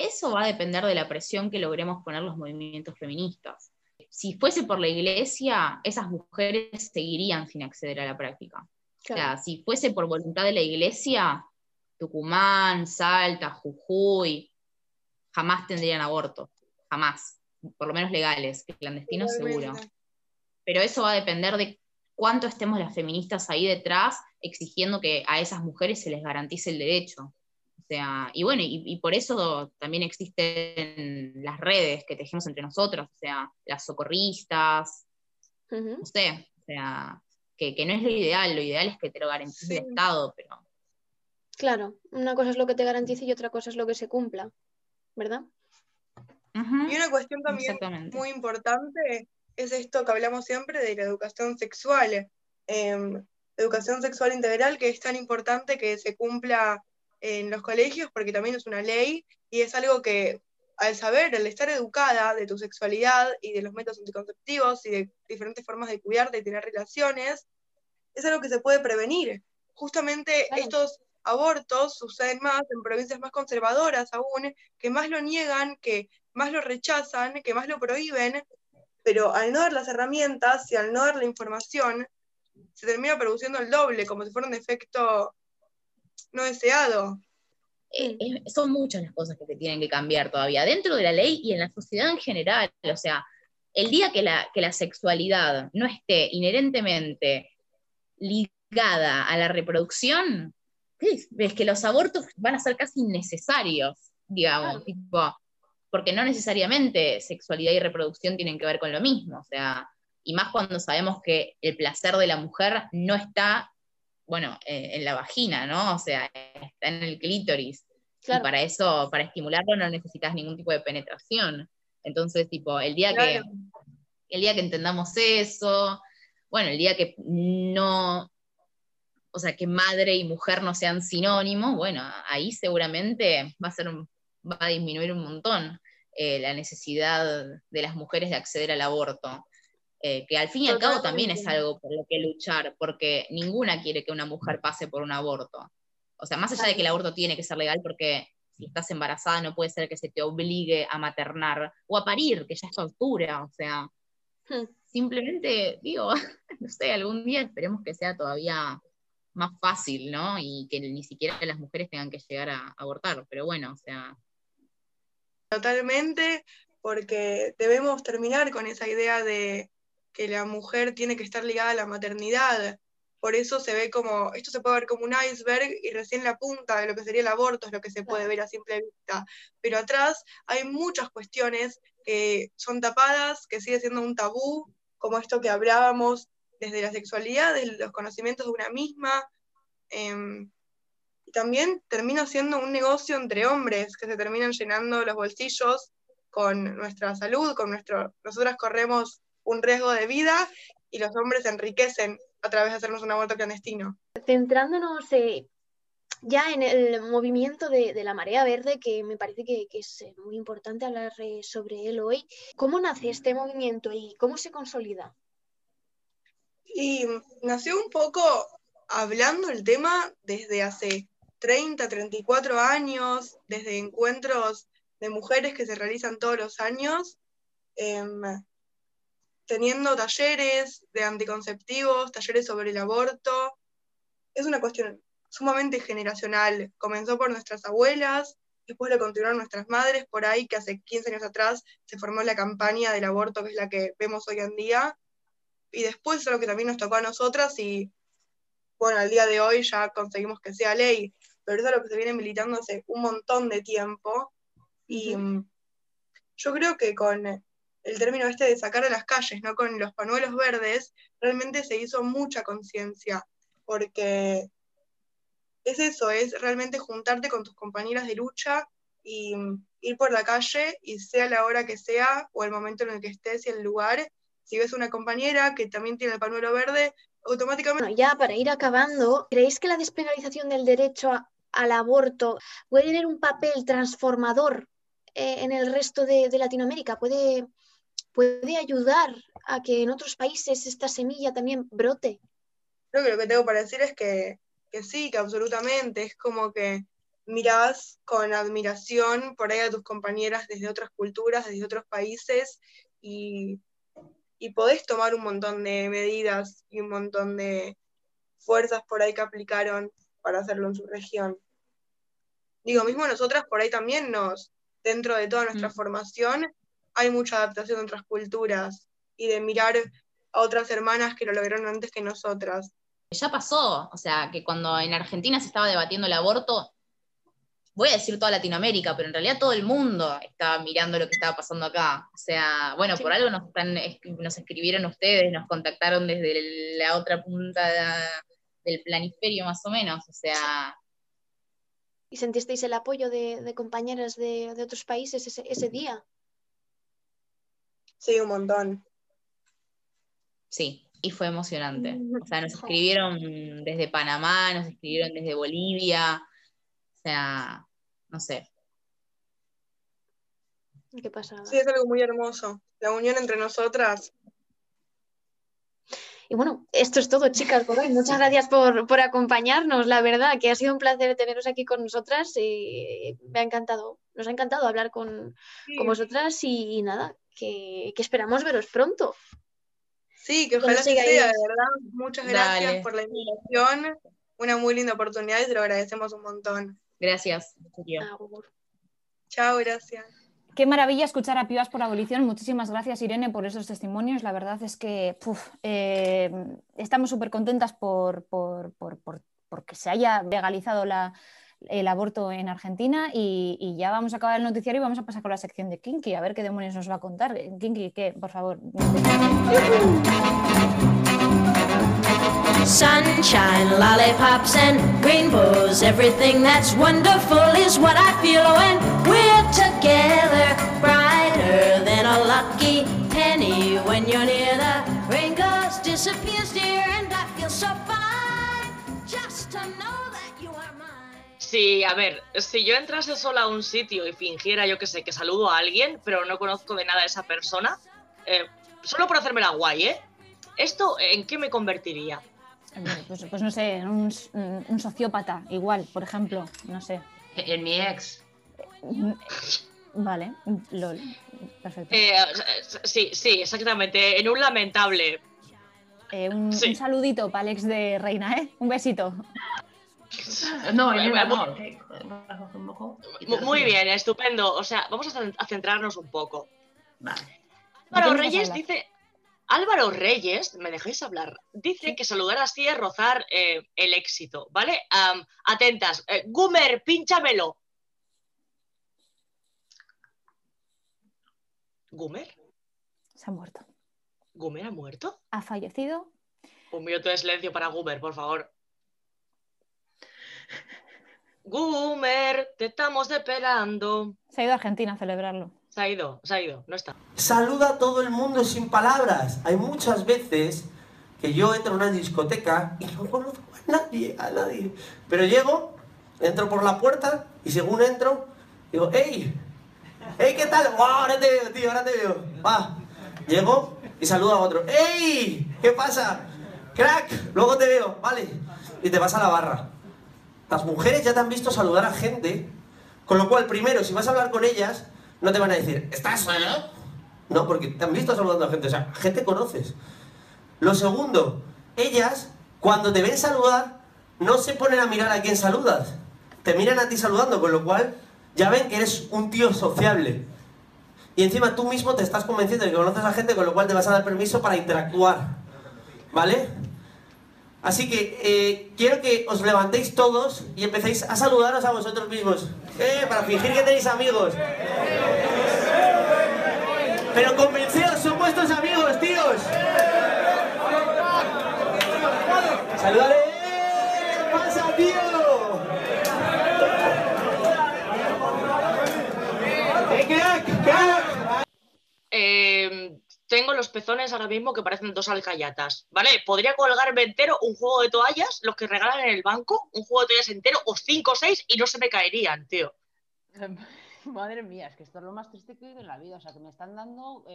Eso va a depender de la presión que logremos poner los movimientos feministas. Si fuese por la iglesia, esas mujeres seguirían sin acceder a la práctica. Claro. O sea, si fuese por voluntad de la iglesia, Tucumán, Salta, Jujuy, jamás tendrían aborto. Jamás. Por lo menos legales, clandestinos seguro. Pero eso va a depender de cuánto estemos las feministas ahí detrás exigiendo que a esas mujeres se les garantice el derecho. O sea, y bueno, y por eso también existen las redes que tejemos entre nosotros, o sea, las socorristas, no sé, o sea, que no es lo ideal es que te lo garantice el Estado, pero... Claro, una cosa es lo que te garantice y otra cosa es lo que se cumpla, ¿verdad? Y una cuestión también muy importante es esto que hablamos siempre de la educación sexual. Educación sexual integral, que es tan importante que se cumpla en los colegios, porque también es una ley y es algo que al estar educada de tu sexualidad y de los métodos anticonceptivos y de diferentes formas de cuidarte y tener relaciones, es algo que se puede prevenir. Justamente estos abortos suceden más en provincias más conservadoras aún, que más lo niegan, que más lo rechazan, que más lo prohíben, pero al no dar las herramientas y al no dar la información, se termina produciendo el doble, como si fuera un efecto no deseado. Son muchas las cosas que se tienen que cambiar todavía, dentro de la ley y en la sociedad en general. O sea, el día que la sexualidad no esté inherentemente ligada a la reproducción, es que los abortos van a ser casi innecesarios, digamos, tipo, porque no necesariamente sexualidad y reproducción tienen que ver con lo mismo, o sea, y más cuando sabemos que el placer de la mujer no está, bueno, en la vagina, ¿no? O sea, está en el clítoris, claro. Y para eso, para estimularlo no necesitas ningún tipo de penetración, entonces, tipo, el día que entendamos eso, bueno, el día que no... O sea, que madre y mujer no sean sinónimos, bueno, ahí seguramente va a disminuir un montón la necesidad de las mujeres de acceder al aborto, que al fin y al cabo también es algo por lo que luchar, porque ninguna quiere que una mujer pase por un aborto. O sea, más allá de que el aborto tiene que ser legal, porque si estás embarazada no puede ser que se te obligue a maternar o a parir, que ya es tortura, o sea. Simplemente, digo, no sé, algún día esperemos que sea todavía... más fácil, ¿no? Y que ni siquiera las mujeres tengan que llegar a abortar, pero bueno, o sea... Totalmente, porque debemos terminar con esa idea de que la mujer tiene que estar ligada a la maternidad, por eso se ve como, esto se puede ver como un iceberg y recién la punta de lo que sería el aborto es lo que se puede ver a simple vista, pero atrás hay muchas cuestiones que son tapadas, que sigue siendo un tabú, como esto que hablábamos, desde la sexualidad, desde los conocimientos de una misma, y también termina siendo un negocio entre hombres, que se terminan llenando los bolsillos con nuestra salud, nosotras corremos un riesgo de vida, y los hombres se enriquecen a través de hacernos un aborto clandestino. Centrándonos ya en el movimiento de la Marea Verde, que me parece que es muy importante hablar sobre él hoy, ¿cómo nace este movimiento y cómo se consolida? Y nació un poco hablando el tema desde hace 30, 34 años, desde encuentros de mujeres que se realizan todos los años, teniendo talleres de anticonceptivos, talleres sobre el aborto. Es una cuestión sumamente generacional. Comenzó por nuestras abuelas, después lo continuaron nuestras madres, por ahí que hace 15 años atrás se formó la campaña del aborto, que es la que vemos hoy en día. Y después es lo que también nos tocó a nosotras y, bueno, al día de hoy ya conseguimos que sea ley, pero eso es lo que se viene militando hace un montón de tiempo. Y yo creo que con el término este de sacar a las calles, ¿no? Con los pañuelos verdes, realmente se hizo mucha conciencia, porque es eso, es realmente juntarte con tus compañeras de lucha y ir por la calle, y sea la hora que sea, o el momento en el que estés y el lugar, si ves una compañera que también tiene el pañuelo verde, automáticamente... Bueno, ya para ir acabando, ¿creéis que la despenalización del derecho al aborto puede tener un papel transformador en el resto de Latinoamérica? ¿Puede ayudar a que en otros países esta semilla también brote? Creo que lo que tengo para decir es que sí, que absolutamente. Es como que mirás con admiración por ahí a tus compañeras desde otras culturas, desde otros países, y podés tomar un montón de medidas y un montón de fuerzas por ahí que aplicaron para hacerlo en su región. Digo, mismo nosotras por ahí también dentro de toda nuestra formación, hay mucha adaptación de otras culturas y de mirar a otras hermanas que lo lograron antes que nosotras. Ya pasó, o sea, que cuando en Argentina se estaba debatiendo el aborto, voy a decir toda Latinoamérica, pero en realidad todo el mundo estaba mirando lo que estaba pasando acá. O sea, bueno, sí. Por algo nos escribieron ustedes, nos contactaron desde la otra punta del planisferio más o menos, o sea... ¿Y sentisteis el apoyo de compañeras de otros países ese día? Sí, un montón. Sí. Y fue emocionante. O sea, nos escribieron desde Panamá, nos escribieron desde Bolivia... O sea, no sé. ¿Qué pasaba? Sí, es algo muy hermoso, la unión entre nosotras. Y bueno, esto es todo, chicas. Muchas gracias por acompañarnos, la verdad, que ha sido un placer teneros aquí con nosotras y me ha encantado, nos ha encantado hablar con vosotras y nada, que esperamos veros pronto. Sí, que ojalá que sea, de verdad. Muchas gracias por la invitación. Una muy linda oportunidad y te lo agradecemos un montón. Gracias. Chao, gracias. Qué maravilla escuchar a Pibas por la Abolición. Muchísimas gracias, Irene, por esos testimonios. La verdad es que estamos súper contentas porque se haya legalizado el aborto en Argentina y ya vamos a acabar el noticiario y vamos a pasar con la sección de Kinky, a ver qué demonios nos va a contar. Kinky, ¿qué? Por favor. Sunshine, lollipops and rainbows, everything that's wonderful is what I feel when we're together, brighter than a lucky penny, when you're near the rain goes, disappears dear, and I feel so fine, just to know that you are mine. Sí, a ver, si yo entrase sola a un sitio y fingiera, yo que sé, que saludo a alguien, pero no conozco de nada a esa persona, solo por hacerme la guay, ¿esto en qué me convertiría? Pues no sé, un sociópata, igual, por ejemplo, no sé. En mi ex. Vale, lol, perfecto. Sí, exactamente, en un lamentable. Un saludito para el ex de Reina, un besito. No, en el amor. Muy bien, estupendo. O sea, vamos a centrarnos un poco. Vale. Bueno, Reyes dice... Álvaro Reyes, ¿me dejáis hablar? Dice que saludar así es rozar el éxito, ¿vale? Atentas. Gumer, pínchamelo. ¿Gumer? Se ha muerto. ¿Gumer ha muerto? Ha fallecido. Un minuto de silencio para Gumer, por favor. Gumer, te estamos esperando. Se ha ido a Argentina a celebrarlo. Se ha ido, no está. Saluda a todo el mundo sin palabras. Hay muchas veces que yo entro a una discoteca y no conozco a nadie. Pero llego, entro por la puerta y según entro, digo, ¡Ey, qué tal! ¡Wow! Ahora te veo, tío, ahora te veo. Va, llego y saludo a otro. ¡Ey! ¿Qué pasa? ¡Crack! Luego te veo, vale. Y te vas a la barra. Las mujeres ya te han visto saludar a gente, con lo cual, primero, si vas a hablar con ellas, no te van a decir, ¿estás sola? No, porque te han visto saludando a gente, o sea, gente conoces. Lo segundo, ellas, cuando te ven saludar, no se ponen a mirar a quién saludas. Te miran a ti saludando, con lo cual ya ven que eres un tío sociable. Y encima tú mismo te estás convenciendo de que conoces a gente, con lo cual te vas a dar permiso para interactuar. ¿Vale? Así que quiero que os levantéis todos y empecéis a saludaros a vosotros mismos. Para fingir que tenéis amigos. Pero convenceos, son vuestros amigos, tíos. Saludad. ¿Qué pasa, tío? ¡Crack! Tengo los pezones ahora mismo que parecen dos alcayatas, ¿vale? Podría colgarme entero un juego de toallas, los que regalan en el banco, un juego de toallas entero, o 5 o 6, y no se me caerían, tío. Madre mía, es que esto es lo más triste que he oído en la vida, o sea, que me están dando...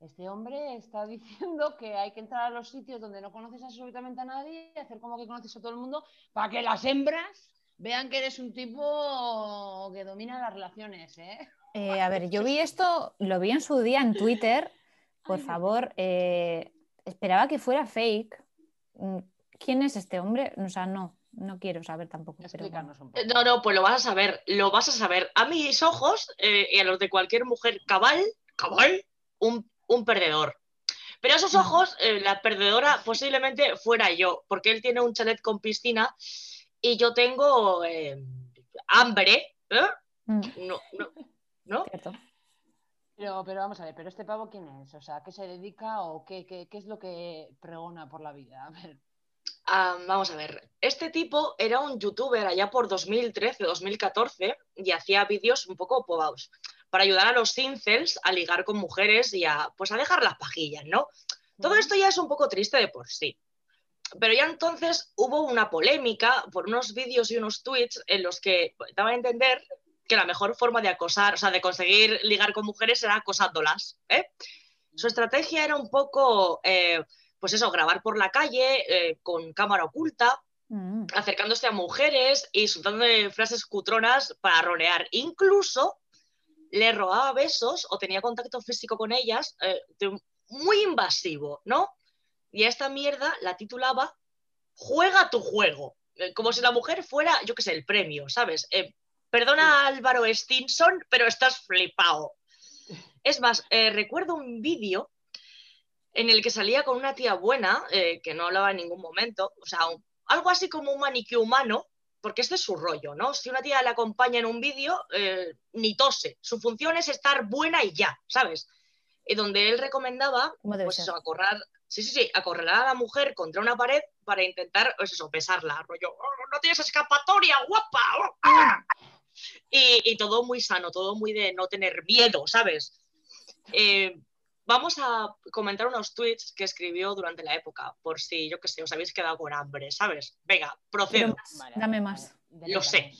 Este hombre está diciendo que hay que entrar a los sitios donde no conoces absolutamente a nadie, hacer como que conoces a todo el mundo, para que las hembras vean que eres un tipo que domina las relaciones, a ver, yo vi esto, lo vi en su día en Twitter... Por favor, esperaba que fuera fake. ¿Quién es este hombre? O sea, no quiero saber tampoco. Explícanos un poco. No, pues lo vas a saber. A mis ojos y a los de cualquier mujer cabal, un perdedor. Pero a esos ojos, la perdedora posiblemente fuera yo, porque él tiene un chalet con piscina y yo tengo hambre. No. Cierto. Pero vamos a ver, ¿pero este pavo quién es? O sea, ¿qué se dedica o qué es lo que pregona por la vida? A ver. Vamos a ver, este tipo era un youtuber allá por 2013, 2014 y hacía vídeos un poco pobados para ayudar a los incels a ligar con mujeres y a dejar las pajillas, ¿no? Todo esto ya es un poco triste de por sí. Pero ya entonces hubo una polémica por unos vídeos y unos tweets en los que daba a entender... que la mejor forma de acosar, o sea, de conseguir ligar con mujeres era acosándolas. Su estrategia era un poco pues eso, grabar por la calle con cámara oculta, acercándose a mujeres y soltando frases cutronas para rolear. Incluso le robaba besos o tenía contacto físico con ellas, muy invasivo, ¿no? Y a esta mierda la titulaba Juega tu juego, como si la mujer fuera, yo qué sé, el premio, ¿sabes? Perdona Álvaro Stinson, pero estás flipado. Es más, recuerdo un vídeo en el que salía con una tía buena, que no hablaba en ningún momento, o sea, algo así como un maniquí humano, porque este es su rollo, ¿no? Si una tía la acompaña en un vídeo, ni tose. Su función es estar buena y ya, ¿sabes? Y donde él recomendaba, pues eso, acorralar a la mujer contra una pared para intentar, pues eso, besarla, rollo, oh, no tienes escapatoria, guapa. Oh, ah. Y todo muy sano, todo muy de no tener miedo, ¿sabes? Vamos a comentar unos tweets que escribió durante la época, por si, yo qué sé, os habéis quedado con hambre, ¿sabes? Venga, procedo. Dame más. Lo sé.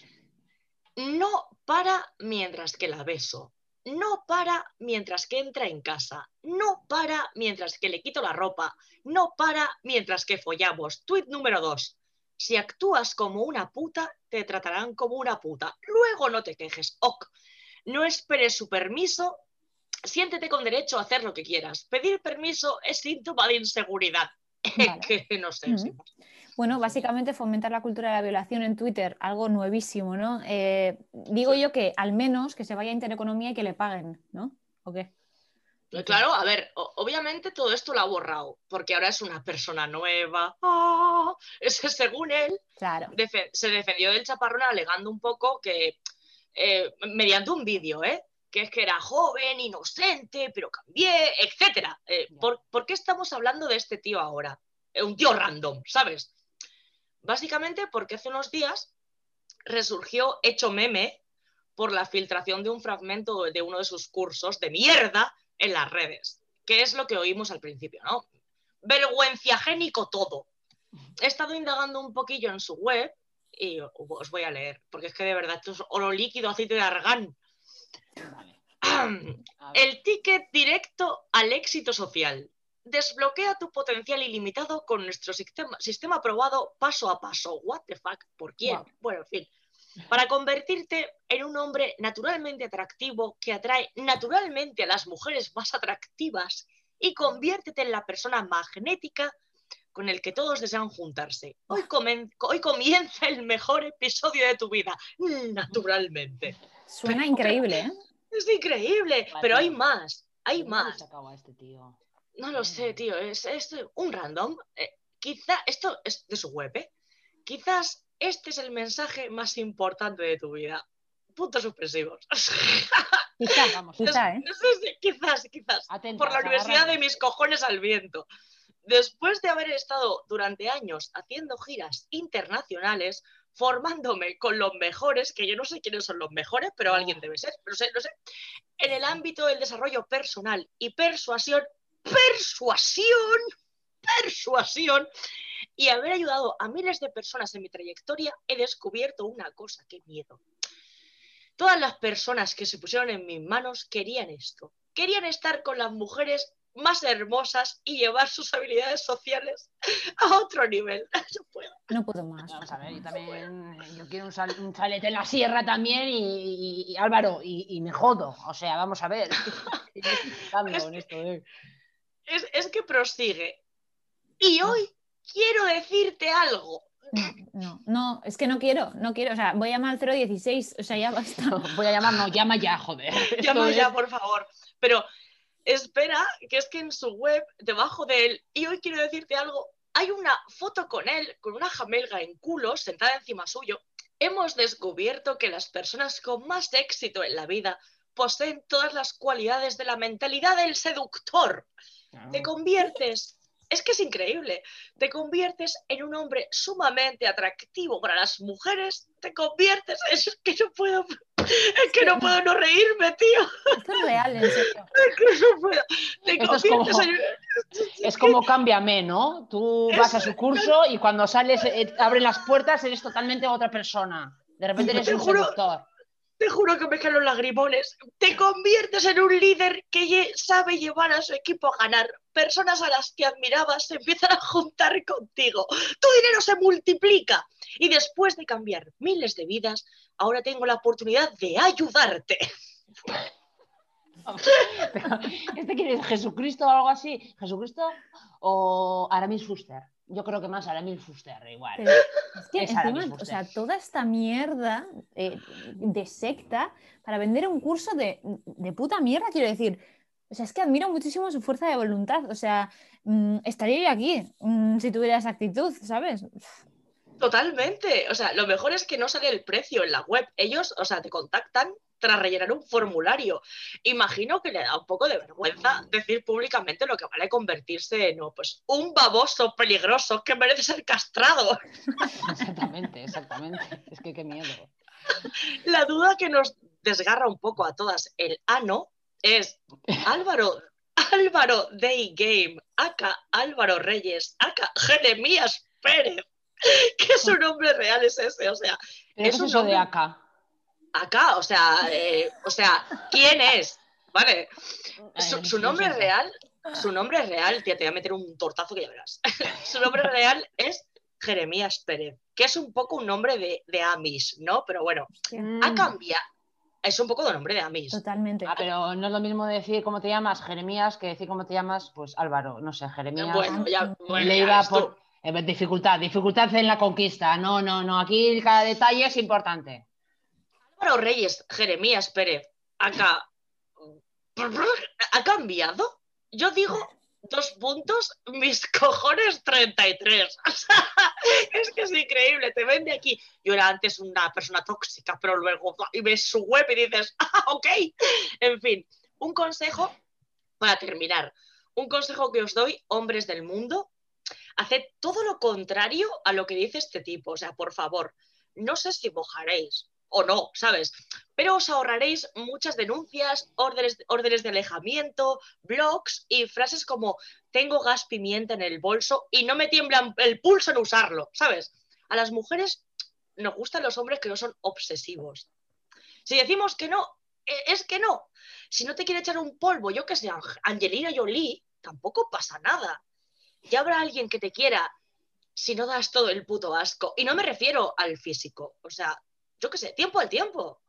No para mientras que la beso. No para mientras que entra en casa. No para mientras que le quito la ropa. No para mientras que follamos. Tweet número 2. Si actúas como una puta, te tratarán como una puta. Luego no te quejes. Ok. No esperes su permiso. Siéntete con derecho a hacer lo que quieras. Pedir permiso es síntoma de inseguridad. Vale. Que no sé. Sí. Bueno, básicamente fomentar la cultura de la violación en Twitter, algo nuevísimo, ¿no? Digo yo que al menos que se vaya a Intereconomía y que le paguen, ¿no? ¿O qué? Claro, a ver, obviamente todo esto lo ha borrado, porque ahora es una persona nueva. ¡Oh! Ese, según él, claro. Se defendió del chaparrón alegando un poco que, mediante un vídeo, que es que era joven, inocente, pero cambié, etc. ¿Por qué estamos hablando de este tío ahora? Un tío random, ¿sabes? Básicamente porque hace unos días resurgió hecho meme por la filtración de un fragmento de uno de sus cursos de mierda en las redes, que es lo que oímos al principio, ¿no? Vergüenciagénico todo. He estado indagando un poquillo en su web y os voy a leer, porque es que de verdad esto es oro líquido, aceite de argán. Vale. El ticket directo al éxito social. Desbloquea tu potencial ilimitado con nuestro sistema aprobado paso a paso. What the fuck, ¿por quién? Wow. Bueno, en fin. Para convertirte en un hombre naturalmente atractivo que atrae naturalmente a las mujeres más atractivas y conviértete en la persona magnética con el que todos desean juntarse. Hoy comienza el mejor episodio de tu vida, naturalmente. Suena increíble, ¿eh? Es increíble, vale. Pero hay más, hay más. A este tío. No lo sé, tío, es un random. Quizá, esto es de su web, quizás este es el mensaje más importante de tu vida. Puntos suspensivos. Quizás, vamos. Quizá, ¿eh? Quizás. Atentos, por la universidad de mis cojones al viento. Después de haber estado durante años haciendo giras internacionales, formándome con los mejores, que yo no sé quiénes son los mejores, pero alguien debe ser, no sé, en el ámbito del desarrollo personal y persuasión, y haber ayudado a miles de personas en mi trayectoria, he descubierto una cosa, qué miedo. Todas las personas que se pusieron en mis manos querían esto, querían estar con las mujeres más hermosas y llevar sus habilidades sociales a otro nivel. No puedo más. Vamos a ver, yo también, yo quiero un chalete en la sierra también y Álvaro, y me jodo. O sea, vamos a ver. Es que prosigue. Y hoy quiero decirte algo. No, es que no quiero, o sea, voy a llamar al 016, o sea, ya basta. Llama ya, joder. Llama ya, por favor. Pero espera, que es que en su web, debajo de él, y hoy quiero decirte algo, hay una foto con él, con una jamelga en culo, sentada encima suyo. Hemos descubierto que las personas con más éxito en la vida poseen todas las cualidades de la mentalidad del seductor. Es que es increíble, te conviertes en un hombre sumamente atractivo para las mujeres, es que no puedo no reírme, tío. Esto es real, en serio. Es como Cámbiame, ¿no? Tú vas a su curso y cuando sales, abren las puertas, eres totalmente otra persona. De repente eres un seductor. te juro que me caen los lagrimones. Te conviertes en un líder que sabe llevar a su equipo a ganar. Personas a las que admirabas se empiezan a juntar contigo. Tu dinero se multiplica. Y después de cambiar miles de vidas, ahora tengo la oportunidad de ayudarte. Pero, ¿este quién es? ¿Jesucristo o algo así? ¿Jesucristo o Aramis Fuster? Yo creo que más Aramis Fuster, igual. Pero es que es encima, Fuster. O sea, toda esta mierda de secta para vender un curso de puta mierda, quiero decir. O sea, es que admiro muchísimo su fuerza de voluntad. O sea, estaría yo aquí si tuviera esa actitud, ¿sabes? Totalmente. O sea, lo mejor es que no sale el precio en la web. Ellos, o sea, te contactan tras rellenar un formulario. Imagino que le da un poco de vergüenza decir públicamente lo que vale convertirse en pues, un baboso peligroso que merece ser castrado. Exactamente, exactamente. Es que qué miedo. La duda que nos desgarra un poco a todas el ano es Álvaro Day Game, aka Álvaro Reyes, aka Jeremías Pérez, que su nombre real es ese, o sea... ¿Pero es eso nombre... de aka? Acá, o sea, ¿quién es? Vale. Su nombre real, tía, te voy a meter un tortazo que ya verás. Su nombre real es Jeremías Pérez, que es un poco un nombre de Amis, ¿no? Pero bueno, ha cambiado. Es un poco de nombre de Amis. Totalmente. Ah, pero no es lo mismo decir cómo te llamas Jeremías que decir cómo te llamas, pues Álvaro, no sé, Jeremías. Bueno, le iba por dificultad en la conquista. No, aquí cada detalle es importante. Álvaro Reyes, Jeremías Pérez, acá ha cambiado. Yo digo 2 puntos, mis cojones 33. O sea, es que es increíble, te vende aquí. Yo era antes una persona tóxica, pero luego ves su web y dices, ah, ok. En fin, un consejo para terminar. Un consejo que os doy, hombres del mundo, haced todo lo contrario a lo que dice este tipo. O sea, por favor, no sé si mojaréis o no, ¿sabes? Pero os ahorraréis muchas denuncias, órdenes de alejamiento, blogs y frases como tengo gas pimienta en el bolso y no me tiembla el pulso en usarlo, ¿sabes? A las mujeres nos gustan los hombres que no son obsesivos. Si decimos que no, es que no. Si no te quiere echar un polvo, yo que sé, Angelina Jolie, tampoco pasa nada. Ya habrá alguien que te quiera si no das todo el puto asco. Y no me refiero al físico, o sea, yo qué sé, tiempo al tiempo.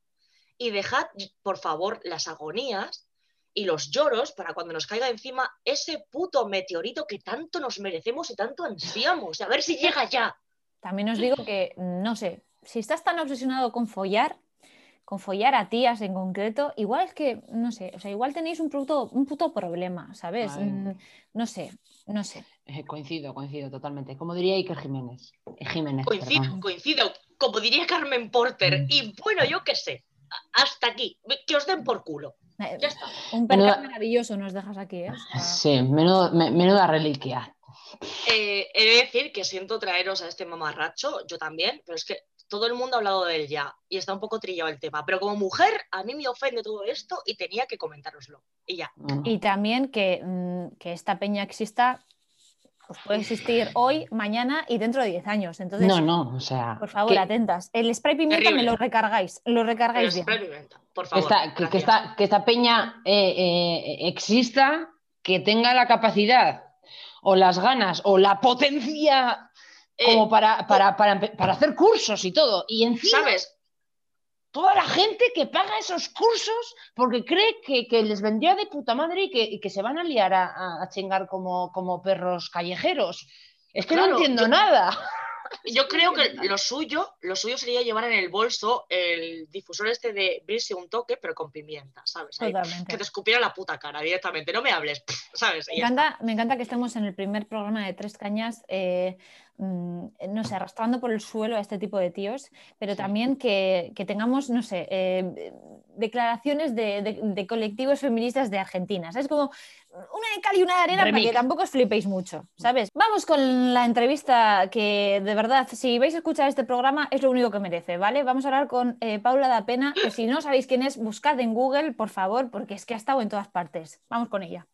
Y dejad, por favor, las agonías y los lloros para cuando nos caiga encima ese puto meteorito que tanto nos merecemos y tanto ansiamos. A ver si llega ya. También os digo que, no sé, si estás tan obsesionado con follar a tías en concreto, igual es que, no sé, o sea, igual tenéis un puto problema, ¿sabes? No sé. Coincido totalmente. Como diría Iker Jiménez. Coincido. Como diría Carmen Porter, y bueno, yo qué sé, hasta aquí, que os den por culo. Ya está. Un percal maravilloso nos dejas aquí, ¿eh? O sea... Sí, menuda reliquia. He de decir que siento traeros a este mamarracho, yo también, pero es que todo el mundo ha hablado de él ya, y está un poco trillado el tema, pero como mujer, a mí me ofende todo esto y tenía que comentároslo, y ya. Y también que esta peña exista... Pues puede existir hoy, mañana y dentro de 10 años. Entonces, no, o sea... Por favor, que... atentas. El spray pimienta terrible. Me lo recargáis bien. El spray pimienta, por favor. Que esta peña exista, que tenga la capacidad o las ganas o la potencia como para hacer cursos y todo. Y encima, ¿sabes? Toda la gente que paga esos cursos porque cree que les vendría de puta madre y que se van a liar a chingar como perros callejeros. Es que claro, no entiendo nada. Yo creo que lo suyo sería llevar en el bolso el difusor este de Birse un toque, pero con pimienta, ¿sabes? Ahí, que te escupiera la puta cara directamente, no me hables, ¿sabes? Me encanta que estemos en el primer programa de Tres Cañas, no sé, arrastrando por el suelo a este tipo de tíos, pero sí. También que tengamos, no sé, declaraciones de colectivos feministas de Argentina. Es como una de cal y una de arena para que tampoco os flipéis mucho, ¿sabes? Vamos con la entrevista que, de verdad, si vais a escuchar este programa es lo único que merece, ¿vale? Vamos a hablar con Paula Dapena, que si no sabéis quién es, buscad en Google, por favor, porque es que ha estado en todas partes. Vamos con ella.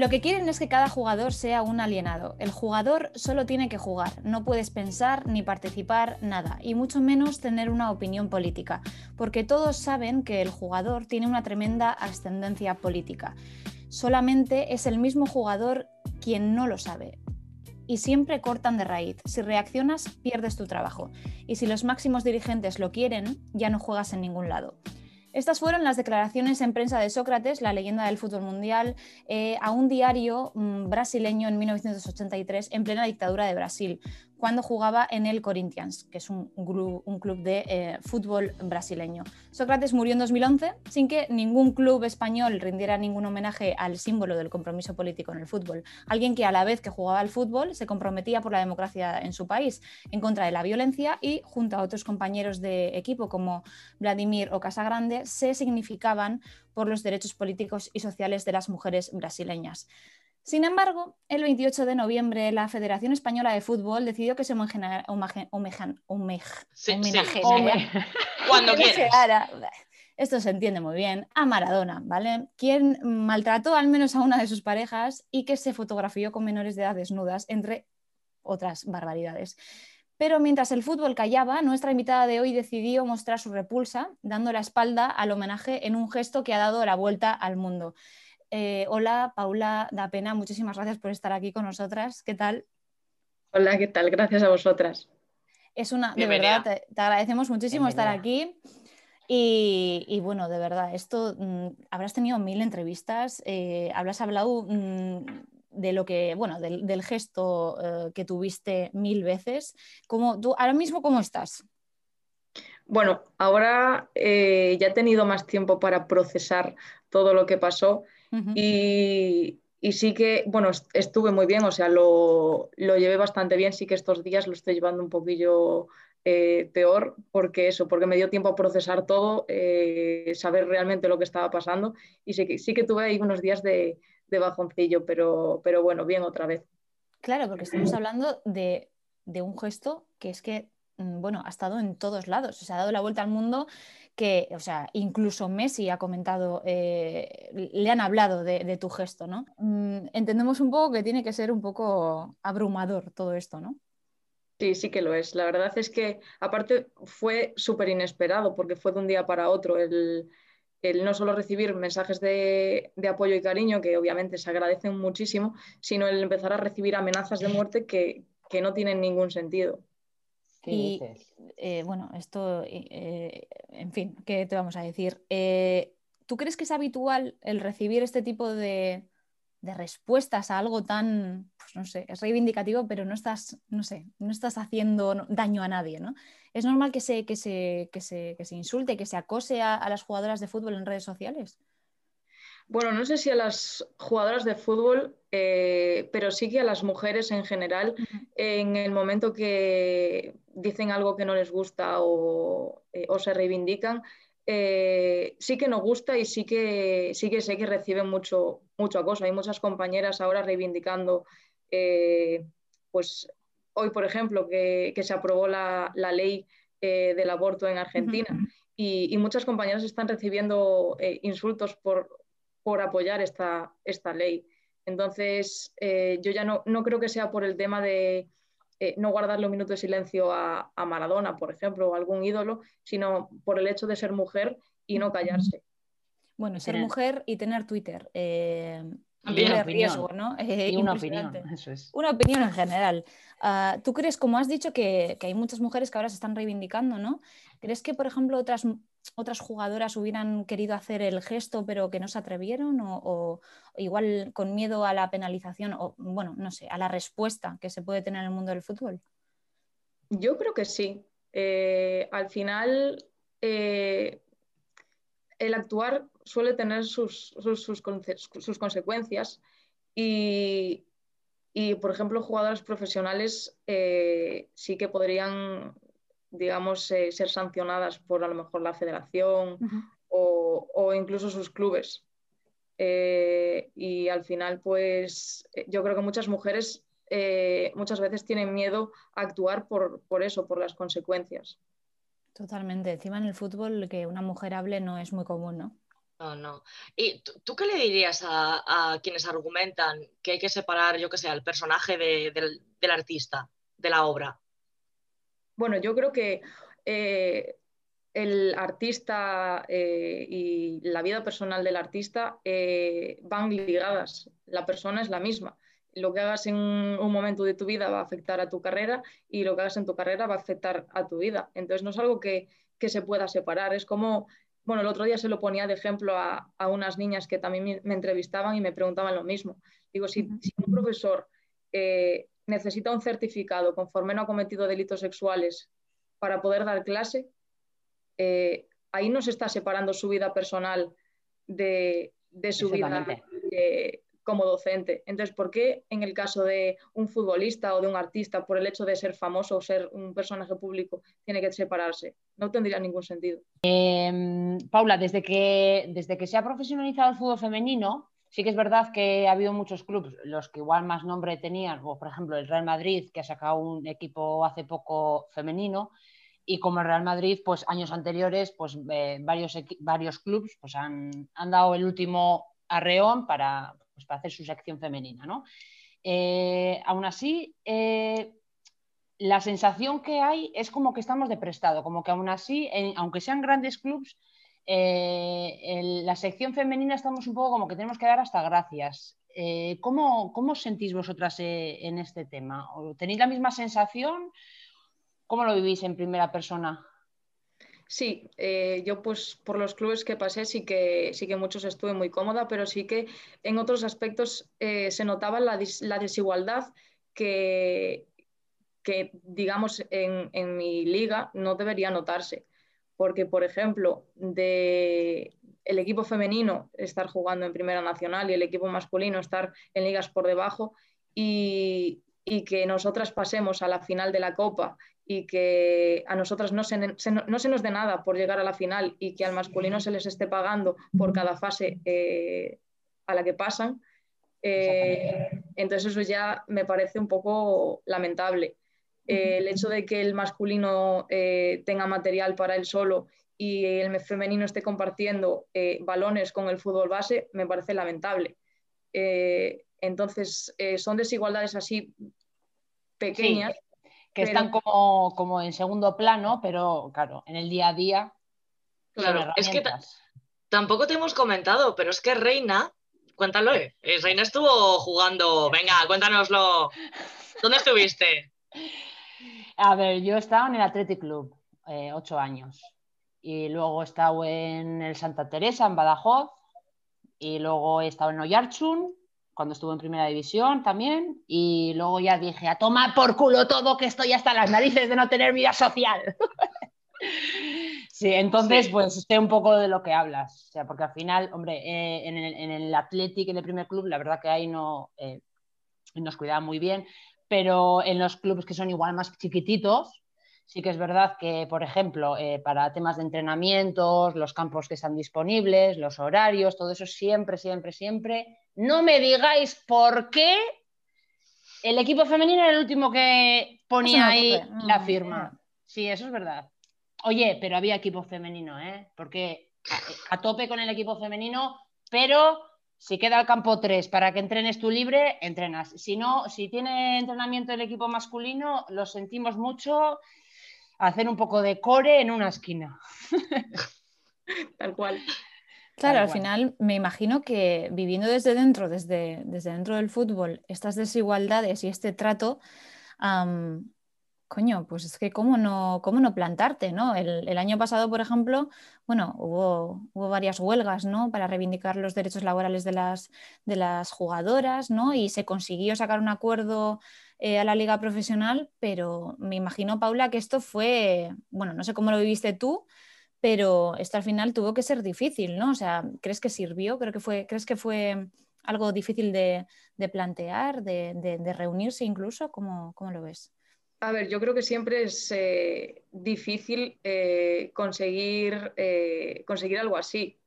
Lo que quieren es que cada jugador sea un alienado. El jugador solo tiene que jugar, no puedes pensar ni participar, nada, y mucho menos tener una opinión política, porque todos saben que el jugador tiene una tremenda ascendencia política. Solamente es el mismo jugador quien no lo sabe. Y siempre cortan de raíz. Si reaccionas, pierdes tu trabajo. Y si los máximos dirigentes lo quieren, ya no juegas en ningún lado. Estas fueron las declaraciones en prensa de Sócrates, la leyenda del fútbol mundial, a un diario brasileño en 1983, en plena dictadura de Brasil, cuando jugaba en el Corinthians, que es un club de fútbol brasileño. Sócrates murió en 2011 sin que ningún club español rindiera ningún homenaje al símbolo del compromiso político en el fútbol. Alguien que a la vez que jugaba al fútbol se comprometía por la democracia en su país, en contra de la violencia y, junto a otros compañeros de equipo como Vladimir o Casagrande, se significaban por los derechos políticos y sociales de las mujeres brasileñas. Sin embargo, el 28 de noviembre, la Federación Española de Fútbol decidió que se homenajeara, esto se entiende muy bien, a Maradona, ¿vale? Quien maltrató al menos a una de sus parejas y que se fotografió con menores de edad desnudas, entre otras barbaridades. Pero mientras el fútbol callaba, nuestra invitada de hoy decidió mostrar su repulsa, dando la espalda al homenaje en un gesto que ha dado la vuelta al mundo. Hola, Paula Dapena, muchísimas gracias por estar aquí con nosotras. ¿Qué tal? Hola, ¿qué tal? Gracias a vosotras. Es una, bienvenida. De verdad, te agradecemos muchísimo bienvenida. Estar aquí. Y bueno, de verdad, esto habrás tenido 1000 entrevistas, habrás hablado de lo que, bueno, del gesto que tuviste 1000 veces. ¿Cómo, tú, ahora mismo, cómo estás? Bueno, ahora ya he tenido más tiempo para procesar todo lo que pasó. Uh-huh. Y sí que, bueno, estuve muy bien, o sea, lo llevé bastante bien, sí que estos días lo estoy llevando un poquillo peor, porque me dio tiempo a procesar todo, saber realmente lo que estaba pasando, y sí que tuve ahí unos días de bajoncillo, pero bueno, bien otra vez. Claro, porque estamos hablando de un gesto que es que, bueno, ha estado en todos lados, o sea, ha dado la vuelta al mundo, que, o sea, incluso Messi ha comentado, le han hablado de tu gesto, ¿no? Entendemos un poco que tiene que ser un poco abrumador todo esto, ¿no? Sí, sí que lo es. La verdad es que, aparte, fue súper inesperado, porque fue de un día para otro el no solo recibir mensajes de apoyo y cariño, que obviamente se agradecen muchísimo, sino el empezar a recibir amenazas de muerte que no tienen ningún sentido. Y bueno, esto, en fin, ¿qué te vamos a decir? ¿Tú crees que es habitual el recibir este tipo de respuestas a algo tan, pues no sé, es reivindicativo, pero no estás haciendo daño a nadie, ¿no? ¿Es normal que se insulte, que se acose a las jugadoras de fútbol en redes sociales? Bueno, no sé si a las jugadoras de fútbol, pero sí que a las mujeres en general, en el momento que dicen algo que no les gusta o se reivindican, sí que nos gusta y sí que sé que reciben mucho acoso. Hay muchas compañeras ahora reivindicando, pues hoy, por ejemplo, que se aprobó la ley del aborto en Argentina, y muchas compañeras están recibiendo insultos por apoyar esta ley. Entonces, yo ya no creo que sea por el tema de no guardar los minutos de silencio a Maradona, por ejemplo, o algún ídolo, sino por el hecho de ser mujer y no callarse. Bueno, ser mujer y tener Twitter. También una opinión, riesgo, ¿no? Y una opinión, eso es. Una opinión en general. ¿Tú crees, como has dicho, que hay muchas mujeres que ahora se están reivindicando, ¿no? ¿Crees que, por ejemplo, otras jugadoras hubieran querido hacer el gesto pero que no se atrevieron o igual con miedo a la penalización o, bueno, no sé, a la respuesta que se puede tener en el mundo del fútbol? Yo creo que sí. Al final, el actuar suele tener sus consecuencias y, por ejemplo, jugadoras profesionales sí que podrían, digamos, ser sancionadas por a lo mejor la federación o incluso sus clubes. Y al final, pues, yo creo que muchas mujeres muchas veces tienen miedo a actuar por eso, por las consecuencias. Totalmente. Encima en el fútbol que una mujer hable no es muy común, ¿no? No, no. ¿Y tú qué le dirías a quienes argumentan que hay que separar, yo que sé, al personaje del artista, de la obra? Bueno, yo creo que el artista y la vida personal del artista van ligadas. La persona es la misma. Lo que hagas en un momento de tu vida va a afectar a tu carrera y lo que hagas en tu carrera va a afectar a tu vida. Entonces no es algo que se pueda separar. Es como, bueno, el otro día se lo ponía de ejemplo a unas niñas que también me entrevistaban y me preguntaban lo mismo. Digo, si un profesor necesita un certificado conforme no ha cometido delitos sexuales para poder dar clase, ahí no se está separando su vida personal de su vida como docente. Entonces, ¿por qué en el caso de un futbolista o de un artista, por el hecho de ser famoso o ser un personaje público, tiene que separarse? No tendría ningún sentido. Paula, desde que se ha profesionalizado el fútbol femenino, sí que es verdad que ha habido muchos clubes, los que igual más nombre tenían, como por ejemplo el Real Madrid, que ha sacado un equipo hace poco femenino, y como el Real Madrid, pues años anteriores, pues varios clubes pues, han dado el último arreón para hacer su sección femenina, ¿no? Aún así, la sensación que hay es como que estamos de prestado, como que aún así, aunque sean grandes clubs, la sección femenina estamos un poco como que tenemos que dar hasta gracias. ¿Cómo os sentís vosotras en este tema? ¿Tenéis la misma sensación? ¿Cómo lo vivís en primera persona? Sí, yo pues por los clubes que pasé sí que muchos estuve muy cómoda, pero sí que en otros aspectos se notaba la desigualdad que digamos, en mi liga no debería notarse. Porque, por ejemplo, el equipo femenino estar jugando en Primera Nacional y el equipo masculino estar en ligas por debajo y que nosotras pasemos a la final de la Copa y que a nosotras no se nos dé nada por llegar a la final y que al masculino se les esté pagando por cada fase a la que pasan, entonces eso ya me parece un poco lamentable. El hecho de que el masculino tenga material para él solo y el femenino esté compartiendo balones con el fútbol base me parece lamentable. Entonces son desigualdades así pequeñas. Sí. Que están como en segundo plano, pero claro, en el día a día. Claro, es que tampoco te hemos comentado, pero es que Reina, cuéntalo, Reina estuvo jugando. Venga, cuéntanoslo. ¿Dónde estuviste? A ver, yo he estado en el Athletic Club 8 años y luego he estado en el Santa Teresa, en Badajoz, y luego he estado en Oiartzun cuando estuve en Primera División también, y luego ya dije, a tomar por culo todo, que estoy hasta las narices de no tener vida social. Sí, entonces sí, pues sé un poco de lo que hablas, o sea, porque al final, hombre, en el Athletic, en el primer club, la verdad que ahí no nos cuidaban muy bien, pero en los clubes que son igual más chiquititos, sí que es verdad que, por ejemplo, para temas de entrenamientos, los campos que están disponibles, los horarios, todo eso siempre, siempre, siempre... No me digáis por qué el equipo femenino era el último que ponía ahí la firma. Sí, eso es verdad. Oye, pero había equipo femenino, ¿eh? Porque a tope con el equipo femenino, pero si queda el campo 3 para que entrenes tú libre, entrenas. Si no, si tiene entrenamiento el equipo masculino, lo sentimos mucho, hacer un poco de core en una esquina. Tal cual. Claro, al final me imagino que viviendo desde dentro del fútbol, estas desigualdades y este trato, coño, pues es que cómo no plantarte, ¿no? El año pasado, por ejemplo, bueno, hubo varias huelgas, ¿no? Para reivindicar los derechos laborales de las jugadoras, ¿no? Y se consiguió sacar un acuerdo a la liga profesional, pero me imagino, Paula, que esto fue, bueno, no sé cómo lo viviste tú, pero esto al final tuvo que ser difícil, ¿no? O sea, ¿crees que sirvió? ¿Crees que fue algo difícil de plantear, de reunirse incluso? ¿Cómo lo ves? A ver, yo creo que siempre es difícil conseguir algo así.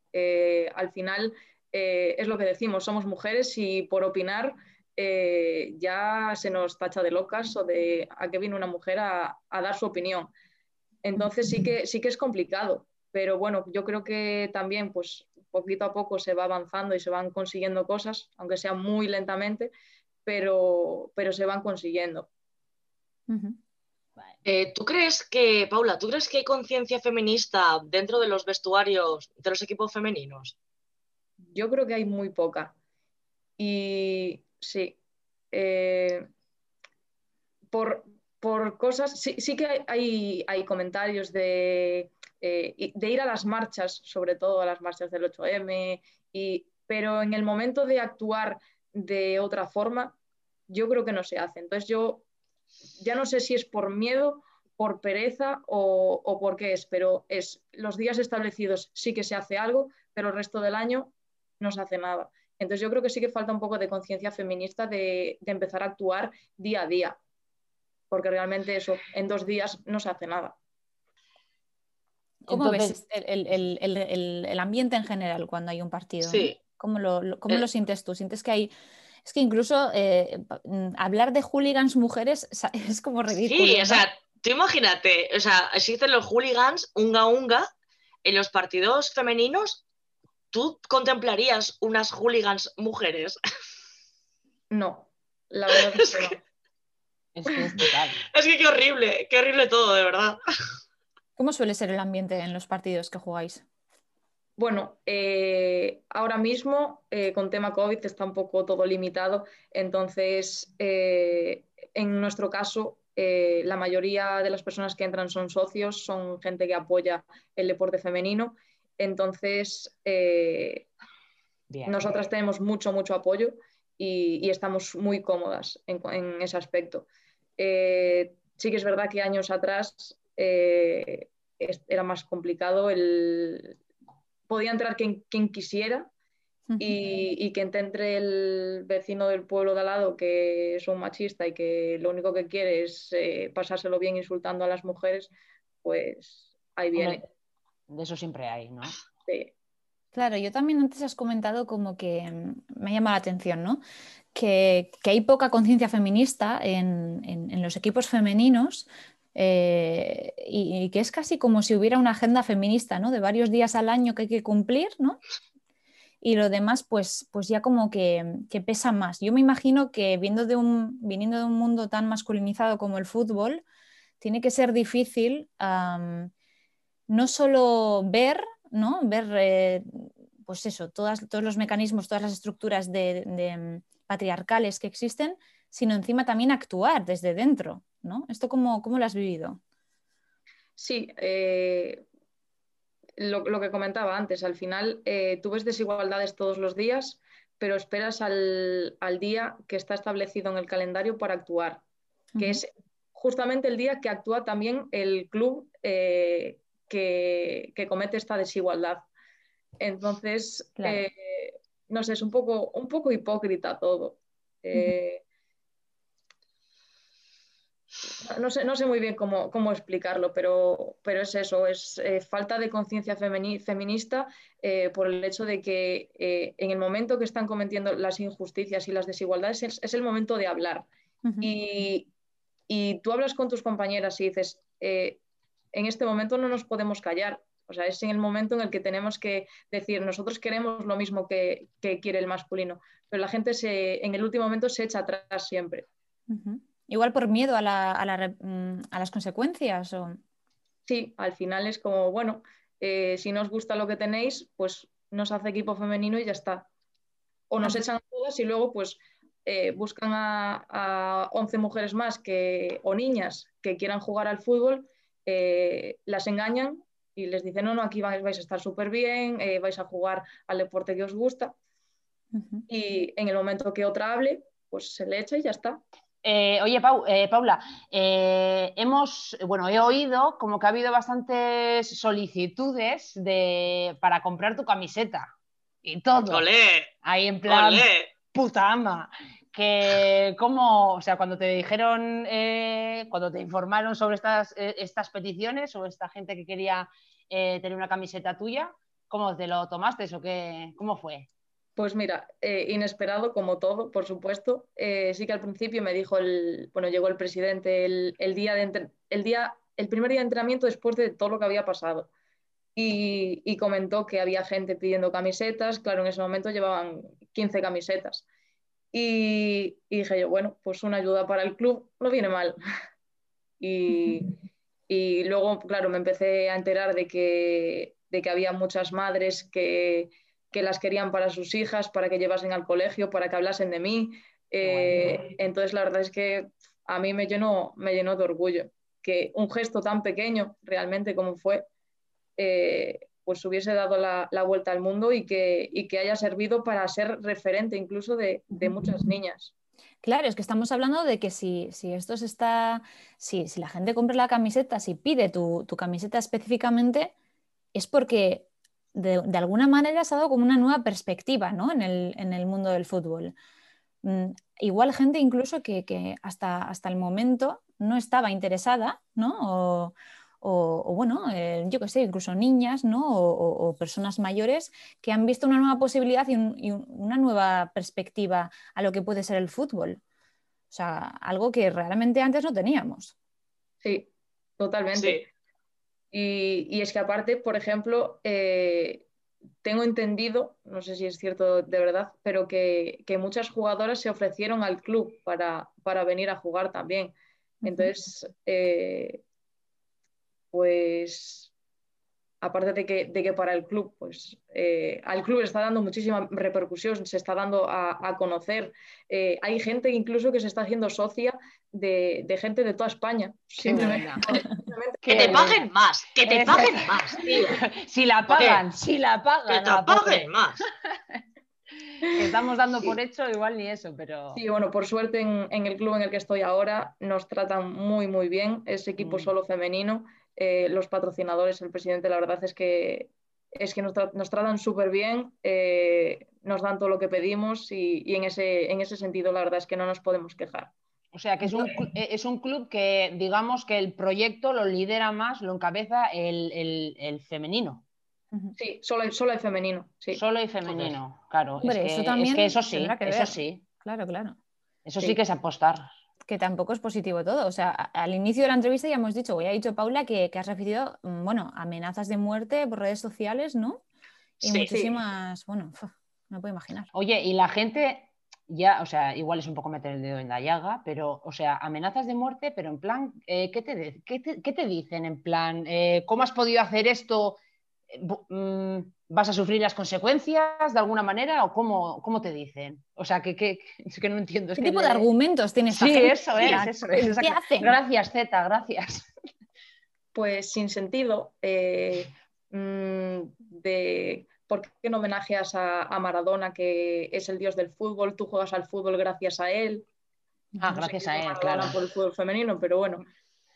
Al final es lo que decimos, somos mujeres y por opinar ya se nos tacha de locas o de a qué viene una mujer a dar su opinión. Entonces sí que es complicado, pero bueno, yo creo que también pues, poquito a poco se va avanzando y se van consiguiendo cosas, aunque sea muy lentamente, pero se van consiguiendo. Uh-huh. ¿Tú crees que, Paula, tú crees que hay conciencia feminista dentro de los vestuarios de los equipos femeninos? Yo creo que hay muy poca. Y sí, por cosas, sí que hay comentarios de ir a las marchas, sobre todo a las marchas del 8M, pero en el momento de actuar de otra forma, yo creo que no se hace. Entonces yo ya no sé si es por miedo, por pereza o por qué es, pero es los días establecidos sí que se hace algo, pero el resto del año no se hace nada. Entonces yo creo que sí que falta un poco de conciencia feminista de empezar a actuar día a día, porque realmente eso en 2 días no se hace nada. ¿Cómo entonces ves el ambiente en general cuando hay un partido? Sí. ¿Cómo lo sientes tú? ¿Sientes que hay...? Es que incluso hablar de hooligans mujeres es como ridículo. Sí, ¿no? O sea, tú imagínate, o sea, existen los hooligans unga-unga en los partidos femeninos. ¿Tú contemplarías unas hooligans mujeres? No, la verdad es que no. Es que qué horrible todo, de verdad. ¿Cómo suele ser el ambiente en los partidos que jugáis? Bueno, ahora mismo con tema COVID está un poco todo limitado, entonces en nuestro caso la mayoría de las personas que entran son socios, son gente que apoya el deporte femenino, entonces nosotras tenemos mucho apoyo y estamos muy cómodas en ese aspecto. Sí que es verdad que años atrás era más complicado, podía entrar quien quisiera y que entre el vecino del pueblo de al lado que es un machista y que lo único que quiere es pasárselo bien insultando a las mujeres, pues ahí viene. De eso siempre hay, ¿no? Sí. Claro, yo también antes has comentado como que me ha llamado la atención, ¿no? Que hay poca conciencia feminista en los equipos femeninos. Y que es casi como si hubiera una agenda feminista, ¿no? De varios días al año que hay que cumplir, ¿no? Y lo demás pues ya como que pesa más. Yo me imagino que viniendo de un mundo tan masculinizado como el fútbol, tiene que ser difícil no solo ver, ¿no? Pues eso, todos los mecanismos, todas las estructuras de patriarcales que existen, sino encima también actuar desde dentro, ¿no? ¿Esto cómo lo has vivido? Sí, lo que comentaba antes, al final tú ves desigualdades todos los días, pero esperas al día que está establecido en el calendario para actuar, que es justamente el día que actúa también el club que comete esta desigualdad. Entonces, claro. No sé, es un poco hipócrita todo. No sé muy bien cómo explicarlo, pero es eso, es falta de conciencia feminista por el hecho de que en el momento que están cometiendo las injusticias y las desigualdades es el momento de hablar. Uh-huh. Y tú hablas con tus compañeras y dices, en este momento no nos podemos callar. O sea, es en el momento en el que tenemos que decir, nosotros queremos lo mismo que quiere el masculino, pero la gente en el último momento se echa atrás siempre. Uh-huh. Igual por miedo a las consecuencias. ¿O? Sí, al final es como, bueno, si no os gusta lo que tenéis, pues nos hace equipo femenino y ya está. O nos echan todas y luego pues buscan a 11 mujeres más o niñas que quieran jugar al fútbol, las engañan y les dicen, no, aquí vais a estar súper bien, vais a jugar al deporte que os gusta. Uh-huh. Y en el momento que otra hable, pues se le echa y ya está. Oye, Paula, he oído como que ha habido bastantes solicitudes para comprar tu camiseta y todo. ¡Olé! Ahí en plan, ¡olé! Puta ama. Que cómo, o sea, cuando te dijeron, cuando te informaron sobre estas peticiones o esta gente que quería tener una camiseta tuya, ¿cómo te lo tomaste o qué? ¿Cómo fue? Pues mira, inesperado como todo, por supuesto. Sí que al principio me dijo llegó el presidente el primer día de entrenamiento después de todo lo que había pasado. y comentó que había gente pidiendo camisetas. Claro, en ese momento llevaban 15 camisetas. Y dije yo, bueno, pues una ayuda para el club no viene mal. Y luego, claro, me empecé a enterar de que había muchas madres que las querían para sus hijas, para que llevasen al colegio, para que hablasen de mí. Bueno. Entonces, la verdad es que a mí me llenó de orgullo que un gesto tan pequeño, realmente como fue, pues hubiese dado la vuelta al mundo y que haya servido para ser referente incluso de muchas niñas. Claro, es que estamos hablando de que si la gente compra la camiseta, si pide tu camiseta específicamente, es porque de alguna manera se ha dado como una nueva perspectiva, ¿no? en el mundo del fútbol. Igual gente incluso que hasta el momento no estaba interesada, ¿no? O bueno, yo qué sé, incluso niñas, ¿no? o personas mayores que han visto una nueva posibilidad y una nueva perspectiva a lo que puede ser el fútbol. O sea, algo que realmente antes no teníamos. Sí, totalmente. Sí. Y es que aparte, por ejemplo, tengo entendido, no sé si es cierto de verdad, pero que muchas jugadoras se ofrecieron al club para venir a jugar también. Entonces, pues aparte de que para el club, pues al club le está dando muchísima repercusión, se está dando a conocer. Hay gente incluso que se está haciendo socia de gente de toda España. Simplemente. Que te paguen más, que te paguen más. Tío. Si la pagan. Que te paguen más. Estamos dando por hecho igual ni eso, pero... Sí, bueno, por suerte en el club en el que estoy ahora nos tratan muy, muy bien. Es equipo solo femenino. Los patrocinadores, el presidente, la verdad es que nos tratan súper bien. Nos dan todo lo que pedimos y en ese sentido la verdad es que no nos podemos quejar. O sea, que es un club que digamos que el proyecto lo lidera más, lo encabeza el femenino. Sí, solo hay femenino. Sí. Solo hay femenino, claro. Hombre, eso sí. Claro. Eso sí que es apostar. Que tampoco es positivo todo. O sea, al inicio de la entrevista ya hemos dicho, ya ha dicho Paula que has recibido, bueno, amenazas de muerte por redes sociales, ¿no? Y sí, muchísimas, sí. Bueno, no puedo imaginar. Oye, y la gente ya, o sea, igual es un poco meter el dedo en la llaga, pero, o sea, amenazas de muerte, pero en plan, ¿qué te dicen? En plan, ¿cómo has podido hacer esto? ¿Vas a sufrir las consecuencias de alguna manera o cómo te dicen? O sea, que no entiendo. ¿Qué tipo de argumentos tienes? Sí, eso es. ¿Qué hacen? Gracias, Zeta, gracias. Pues sin sentido. ¿Por qué no homenajeas a Maradona, que es el dios del fútbol? Tú juegas al fútbol gracias a él. Gracias a él, Maradona, claro. Por el fútbol femenino, pero bueno.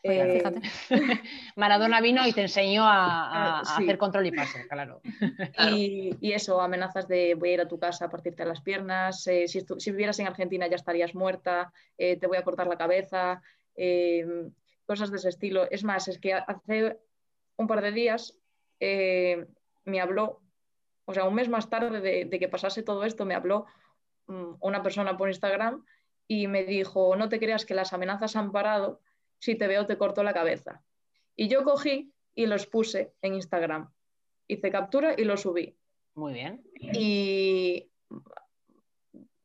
Fíjate. Maradona vino y te enseñó a hacer control y pase, claro. Y eso, amenazas de voy a ir a tu casa a partirte las piernas, si vivieras en Argentina ya estarías muerta, te voy a cortar la cabeza, cosas de ese estilo. Es más, es que hace un par de días me habló, o sea, un mes más tarde de que pasase todo esto, me habló una persona por Instagram y me dijo, no te creas que las amenazas han parado, si te veo te corto la cabeza. Y yo cogí y los puse en Instagram. Hice captura y los subí. Muy bien. Y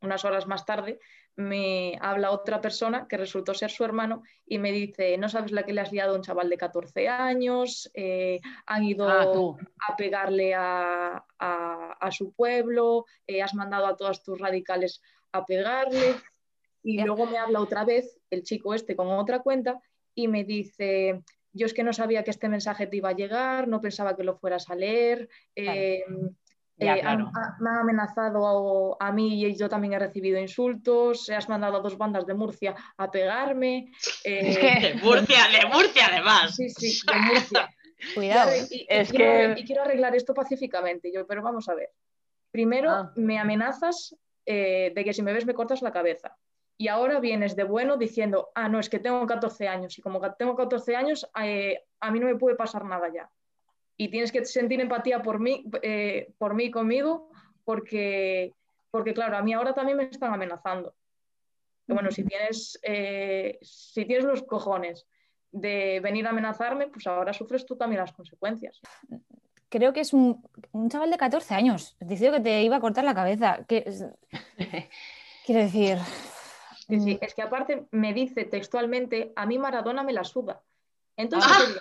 unas horas más tarde me habla otra persona que resultó ser su hermano y me dice, no sabes la que le has liado a un chaval de 14 años, han ido a pegarle a su pueblo, has mandado a todas tus radicales a pegarle... Y luego me habla otra vez el chico este con otra cuenta y me dice, yo es que no sabía que este mensaje te iba a llegar, no pensaba que lo fueras a leer, claro. Me han amenazado a mí y yo también he recibido insultos, has mandado a dos bandas de Murcia a pegarme. De Murcia además. Sí, de Murcia. Cuidado. Quiero arreglar esto pacíficamente, pero vamos a ver. Primero me amenazas de que si me ves me cortas la cabeza. Y ahora vienes de bueno diciendo, no, es que tengo 14 años y como tengo 14 años a mí no me puede pasar nada ya. Y tienes que sentir empatía por mí conmigo porque claro, a mí ahora también me están amenazando. Y bueno, si tienes los cojones de venir a amenazarme, pues ahora sufres tú también las consecuencias. creo que es un chaval de 14 años, decidió que te iba a cortar la cabeza. Quiero decir... Sí, sí, es que aparte me dice textualmente, a mí Maradona me la suda. Entonces,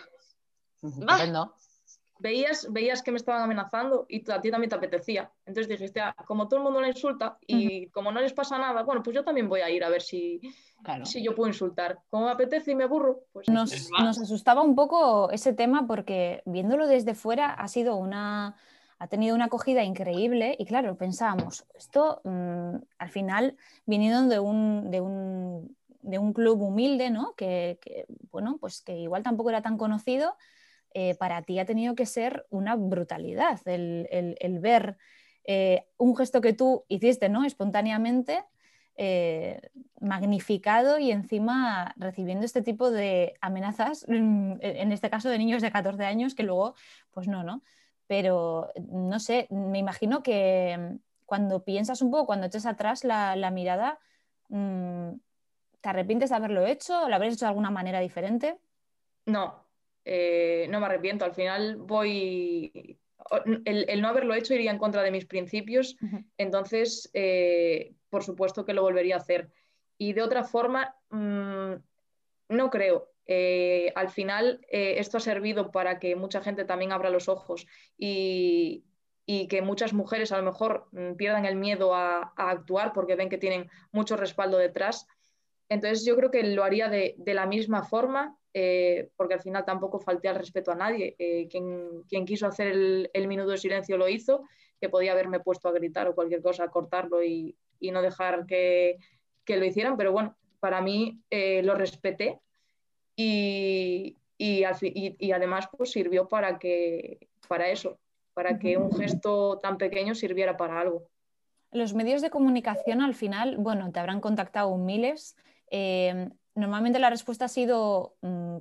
veías que me estaban amenazando y a ti también te apetecía. Entonces dijiste, ah, como todo el mundo la insulta y como no les pasa nada, bueno, pues yo también voy a ir a ver si yo puedo insultar. Como me apetece y me aburro, pues... Nos asustaba un poco ese tema porque viéndolo desde fuera ha tenido una acogida increíble y claro, pensábamos, esto al final viniendo de un club humilde, ¿no? Que bueno, pues que igual tampoco era tan conocido, para ti ha tenido que ser una brutalidad el ver un gesto que tú hiciste, ¿no? Espontáneamente, magnificado y encima recibiendo este tipo de amenazas, en este caso de niños de 14 años que luego, pues no. Pero no sé, me imagino que cuando piensas un poco, cuando echas atrás la mirada, ¿te arrepientes de haberlo hecho? ¿Lo habrías hecho de alguna manera diferente? No, no me arrepiento. Al final el no haberlo hecho iría en contra de mis principios, entonces por supuesto que lo volvería a hacer. Y de otra forma, no creo. Al final esto ha servido para que mucha gente también abra los ojos y que muchas mujeres a lo mejor pierdan el miedo a actuar porque ven que tienen mucho respaldo detrás. Entonces yo creo que lo haría de la misma forma, porque al final tampoco falté al respeto a nadie. Quien quiso hacer el minuto de silencio lo hizo, que podía haberme puesto a gritar o cualquier cosa, a cortarlo y no dejar que lo hicieran, pero bueno, para mí lo respeté. Y además pues sirvió para que un gesto tan pequeño sirviera para algo. Los medios de comunicación al final, bueno, te habrán contactado miles. Normalmente la respuesta ha sido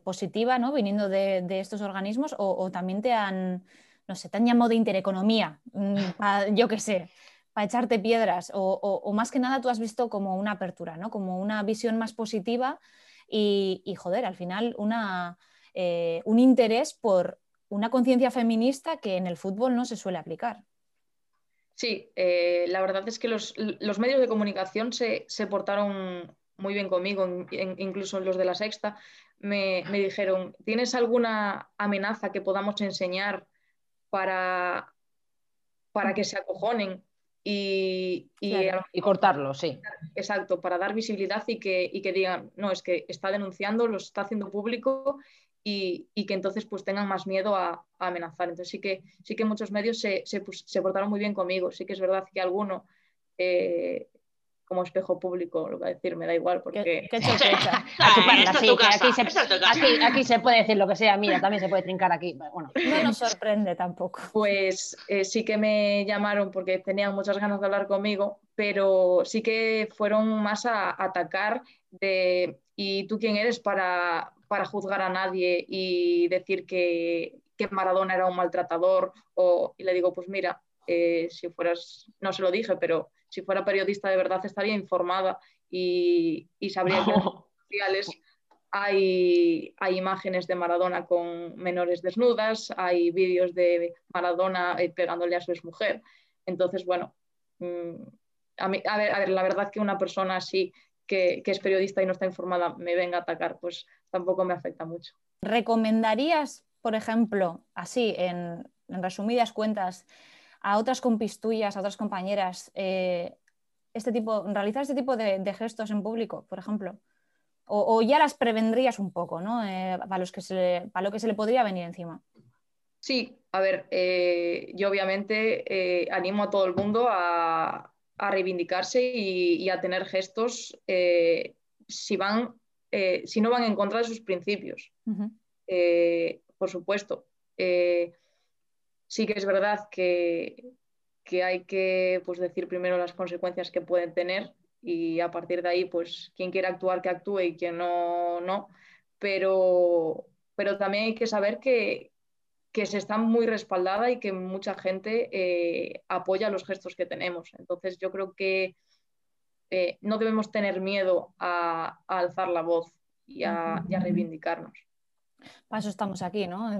positiva, ¿no? Viniendo de estos organismos o también te han llamado de Intereconomía, yo qué sé, para echarte piedras o más que nada tú has visto como una apertura, ¿no? Como una visión más positiva. Y joder, al final un interés por una conciencia feminista que en el fútbol no se suele aplicar. Sí, la verdad es que los medios de comunicación se portaron muy bien conmigo, incluso los de La Sexta. Me dijeron, ¿tienes alguna amenaza que podamos enseñar para que se acojonen? Y cortarlo, sí. Exacto, para dar visibilidad y que digan, no, es que está denunciando, lo está haciendo público y que entonces pues tengan más miedo a amenazar. Entonces sí que muchos medios se portaron muy bien conmigo. Sí que es verdad que alguno, como espejo público, lo va a decir, me da igual porque... ¿Qué sorpresa? Aquí se puede decir lo que sea, mira, también se puede trincar aquí. Bueno, no nos sorprende tampoco. Pues sí que me llamaron porque tenían muchas ganas de hablar conmigo, pero sí que fueron más a atacar ¿y tú quién eres para juzgar a nadie y decir que Maradona era un maltratador? Y le digo, pues mira, si fueras... No se lo dije, pero... Si fuera periodista de verdad estaría informada y sabría que en las redes sociales hay imágenes de Maradona con menores desnudas, hay vídeos de Maradona pegándole a su exmujer. Entonces, bueno, a ver, la verdad que una persona así que es periodista y no está informada me venga a atacar, pues tampoco me afecta mucho. ¿Recomendarías, por ejemplo, así en resumidas cuentas, a otras compis tuyas, a otras compañeras, realizar este tipo de gestos en público, por ejemplo? O ya las prevendrías un poco, ¿no? Para lo que se le podría venir encima. Sí, a ver, yo obviamente animo a todo el mundo a reivindicarse y a tener gestos si no van en contra de sus principios. Por supuesto. Sí que es verdad que hay que pues, decir primero las consecuencias que pueden tener y a partir de ahí, pues quien quiera actuar, que actúe y quien no, no. Pero también hay que saber que se está muy respaldada y que mucha gente apoya los gestos que tenemos. Entonces yo creo que no debemos tener miedo a alzar la voz y a reivindicarnos. Para eso estamos aquí, ¿no?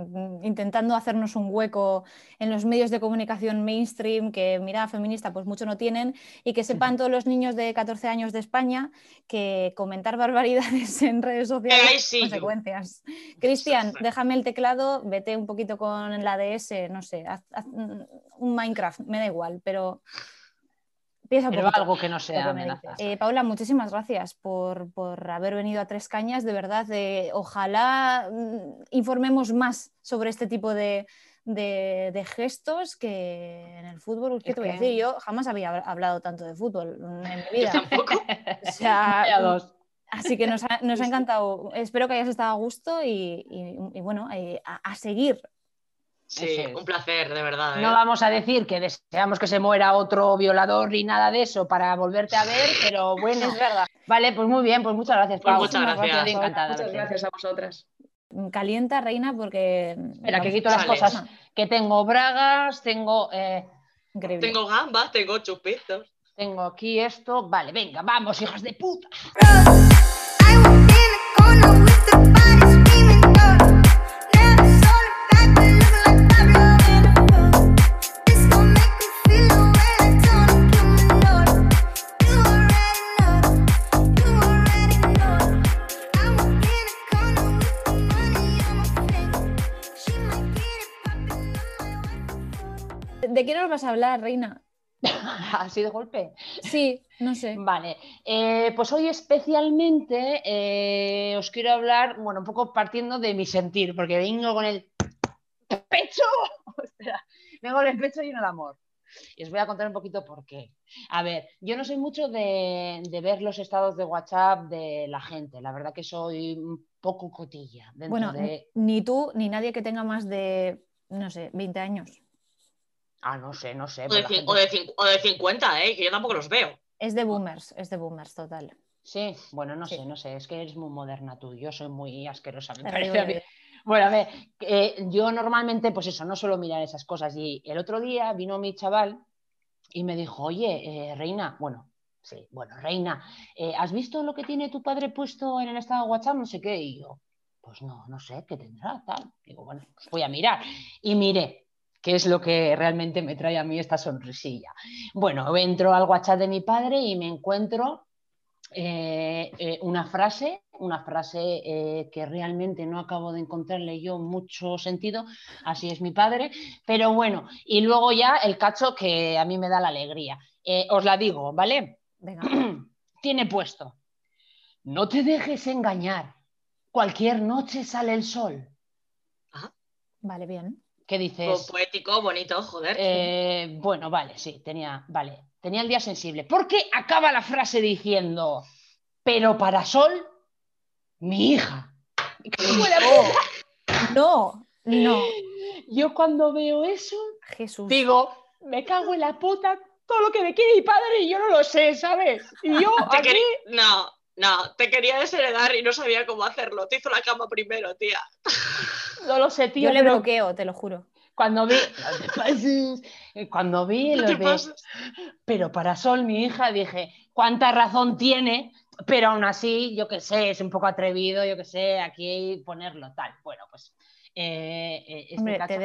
Intentando hacernos un hueco en los medios de comunicación mainstream que mirada feminista pues mucho no tienen, y que sepan todos los niños de 14 años de España que comentar barbaridades en redes sociales tiene consecuencias. Cristian, déjame el teclado, vete un poquito con la DS, no sé, haz un Minecraft, me da igual, pero... Pero algo que no sea amenaza. Paula, muchísimas gracias por haber venido a Tres Cañas. De verdad, ojalá informemos más sobre este tipo de gestos que en el fútbol. ¿Qué te voy a decir? Yo jamás había hablado tanto de fútbol en mi vida. Yo tampoco. O sea, así que nos ha encantado. Espero que hayas estado a gusto y bueno, a seguir. Sí, un placer, de verdad. No vamos a decir que deseamos que se muera otro violador ni nada de eso para volverte a ver, pero bueno, es verdad. Vale, pues muy bien, pues muchas gracias, Pau. Pues muchas gracias. Encantada. Muchas gracias a vosotras. Calienta, Reina, porque... Espera, que quito las cosas. Que tengo bragas, tengo... tengo gambas, tengo chupitos. Tengo aquí esto. Vale, venga, vamos, hijas de puta. ¿De qué nos vas a hablar, Reina? ¿Así de golpe? Sí, no sé. Vale, pues hoy especialmente os quiero hablar, bueno, un poco partiendo de mi sentir, porque vengo con el pecho, vengo con el pecho lleno de amor. Y os voy a contar un poquito por qué. A ver, yo no soy mucho de ver los estados de WhatsApp de la gente. La verdad que soy un poco cotilla. Bueno, ni tú ni nadie que tenga más de, no sé, 20 años. Ah, no sé. O de 50, que yo tampoco los veo. Es de boomers, total. Sí, bueno, no sé, es que eres muy moderna tú, yo soy muy asquerosa, me parece a mí. Bueno, a ver, yo normalmente, pues eso, no suelo mirar esas cosas. Y el otro día vino mi chaval y me dijo, oye, Reina, Reina, ¿has visto lo que tiene tu padre puesto en el estado de WhatsApp? No sé qué. Y yo, pues no sé, ¿qué tendrá? Tal. Digo, bueno, pues voy a mirar. Y miré. Que es lo que realmente me trae a mí esta sonrisilla. Bueno, entro al WhatsApp de mi padre y me encuentro una frase que realmente no acabo de encontrarle yo mucho sentido, así es mi padre, pero bueno, y luego ya el cacho que a mí me da la alegría. Os la digo, ¿vale? Venga. Tiene puesto, no te dejes engañar, cualquier noche sale el sol. Ah, vale, bien. ¿Qué dices? Poético, bonito, joder. Bueno, vale, sí, tenía el día sensible. Porque acaba la frase diciendo, pero para Sol, mi hija. No. Yo cuando veo eso, Jesús, digo, me cago en la puta, todo lo que me quiere mi padre y yo no lo sé, ¿sabes? Y yo aquí... No, te quería desheredar y no sabía cómo hacerlo. Te hizo la cama primero, tía. No lo sé, tío. Yo le bloqueo, te lo juro. Cuando vi, pero para Sol, mi hija, dije, ¿cuánta razón tiene? Pero aún así, yo qué sé, es un poco atrevido, aquí ponerlo tal. Bueno, pues... Hombre, te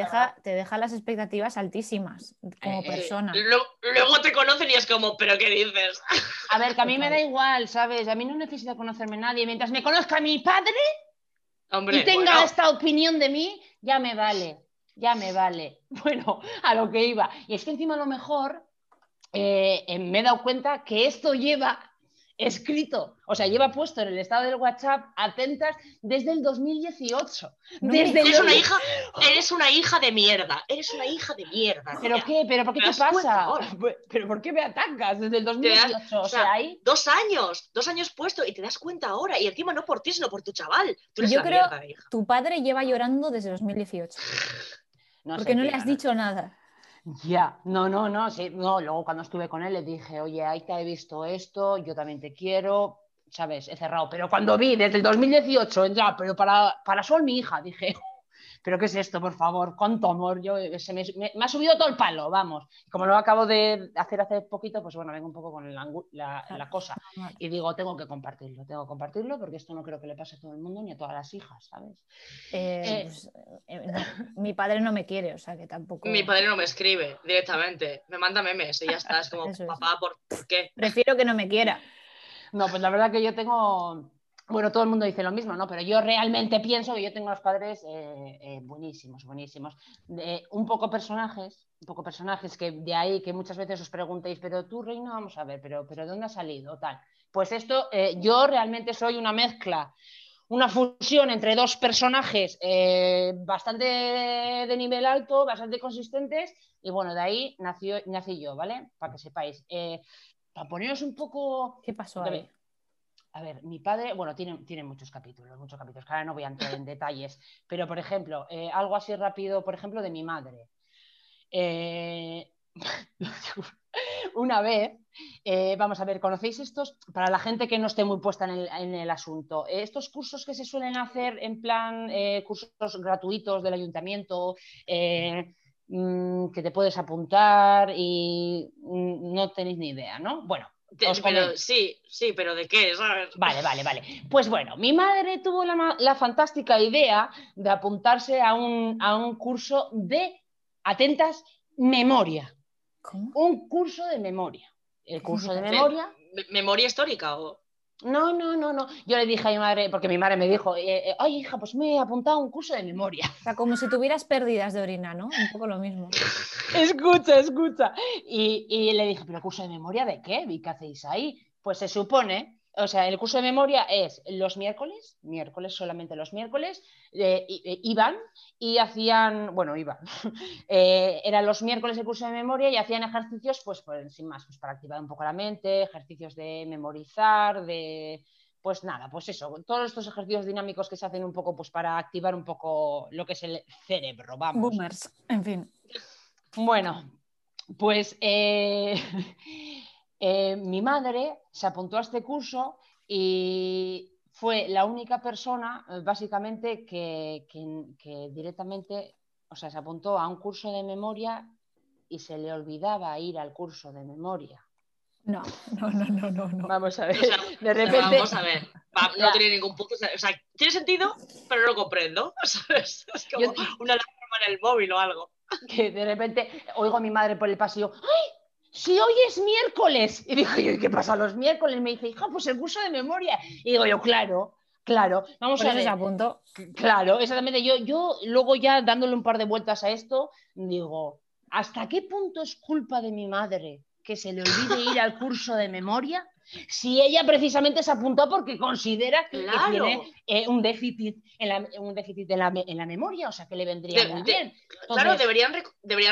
deja las expectativas altísimas como persona. Luego te conocen y es como, ¿pero qué dices? A ver, que a mí me da igual, ¿sabes? A mí no necesita conocerme nadie. Mientras me conozca mi padre, hombre, y tenga esta opinión de mí, ya me vale. Bueno, a lo que iba. Y es que encima a lo mejor me he dado cuenta que esto lleva escrito, o sea, lleva puesto en el estado del WhatsApp, atentas, desde el 2018. Eres una hija de mierda. ¿Pero qué? ¿Pero por qué te pasa? ¿Pero por qué me atacas desde el 2018? O sea, ahí... Dos años puesto y te das cuenta ahora, y encima no por ti, sino por tu chaval. Yo creo que tu padre lleva llorando desde 2018. No le has dicho nada. Ya, no, luego cuando estuve con él le dije, oye, ahí te he visto esto, yo también te quiero, ¿sabes? He cerrado, pero cuando vi desde el 2018, pero para Sol, mi hija, dije, pero ¿qué es esto? Por favor, cuánto amor. Yo, me ha subido todo el palo, vamos. Como lo acabo de hacer hace poquito, pues bueno, vengo un poco con la cosa. Y digo, tengo que compartirlo, porque esto no creo que le pase a todo el mundo ni a todas las hijas, ¿sabes? Pues, mi padre no me quiere, o sea que tampoco... Mi padre no me escribe directamente, me manda memes y ya está, es como, papá, ¿por qué? Prefiero que no me quiera. No, pues la verdad que yo tengo... Bueno, todo el mundo dice lo mismo, ¿no? Pero yo realmente pienso que yo tengo unos padres buenísimos. Un poco personajes que de ahí que muchas veces os preguntéis, pero tú, Reina, vamos a ver, pero ¿de dónde has salido? Tal. Pues esto, yo realmente soy una mezcla, una fusión entre dos personajes bastante de nivel alto, bastante consistentes, y bueno, de ahí nací yo, ¿vale? Para que sepáis. Para poneros un poco... ¿Qué pasó ahí? A ver, mi padre, bueno, tiene muchos capítulos, que ahora no voy a entrar en detalles, pero por ejemplo, algo así rápido, por ejemplo, de mi madre. Una vez, vamos a ver, ¿conocéis estos? Para la gente que no esté muy puesta en el asunto, estos cursos que se suelen hacer en plan cursos gratuitos del ayuntamiento, que te puedes apuntar y no tenéis ni idea, ¿no? Bueno. Pero, sí, pero ¿de qué? ¿Sabes? Vale. Pues bueno, mi madre tuvo la fantástica idea de apuntarse a un curso de, atentas, memoria. ¿Cómo? Un curso de memoria. ¿El curso de memoria? ¿Memoria histórica o...? No. Yo le dije a mi madre, porque mi madre me dijo, ay, hija, pues me he apuntado a un curso de memoria. O sea, como si tuvieras pérdidas de orina, ¿no? Un poco lo mismo. Escucha. Y le dije, ¿pero curso de memoria de qué? ¿Y qué hacéis ahí? Pues se supone, o sea, el curso de memoria es los miércoles, solamente los miércoles, eran los miércoles el curso de memoria y hacían ejercicios, pues sin más, pues para activar un poco la mente, ejercicios de memorizar, de... Pues nada, pues eso, todos estos ejercicios dinámicos que se hacen un poco, pues para activar un poco lo que es el cerebro, vamos. Boomers, en fin. Bueno, pues mi madre se apuntó a este curso y... fue la única persona, básicamente, que directamente, o sea, se apuntó a un curso de memoria y se le olvidaba ir al curso de memoria. No. Vamos a ver. O sea, de repente... Vamos a ver. No tiene ningún punto. O sea, tiene sentido, pero no lo comprendo. ¿Sabes? Es como una alarma en el móvil o algo. Que de repente oigo a mi madre por el pasillo. ¡Ay! Si hoy es miércoles. Y dije, ¿qué pasa los miércoles? Me dice, hija, pues el curso de memoria. Y digo yo, claro, vamos a ver. Ese punto. Claro, exactamente. Yo luego ya dándole un par de vueltas a esto, digo, ¿hasta qué punto es culpa de mi madre que se le olvide ir al curso de memoria? Si ella precisamente se apuntó porque considera que tiene un déficit en la memoria, o sea, que le vendría muy bien. Entonces, claro, deberían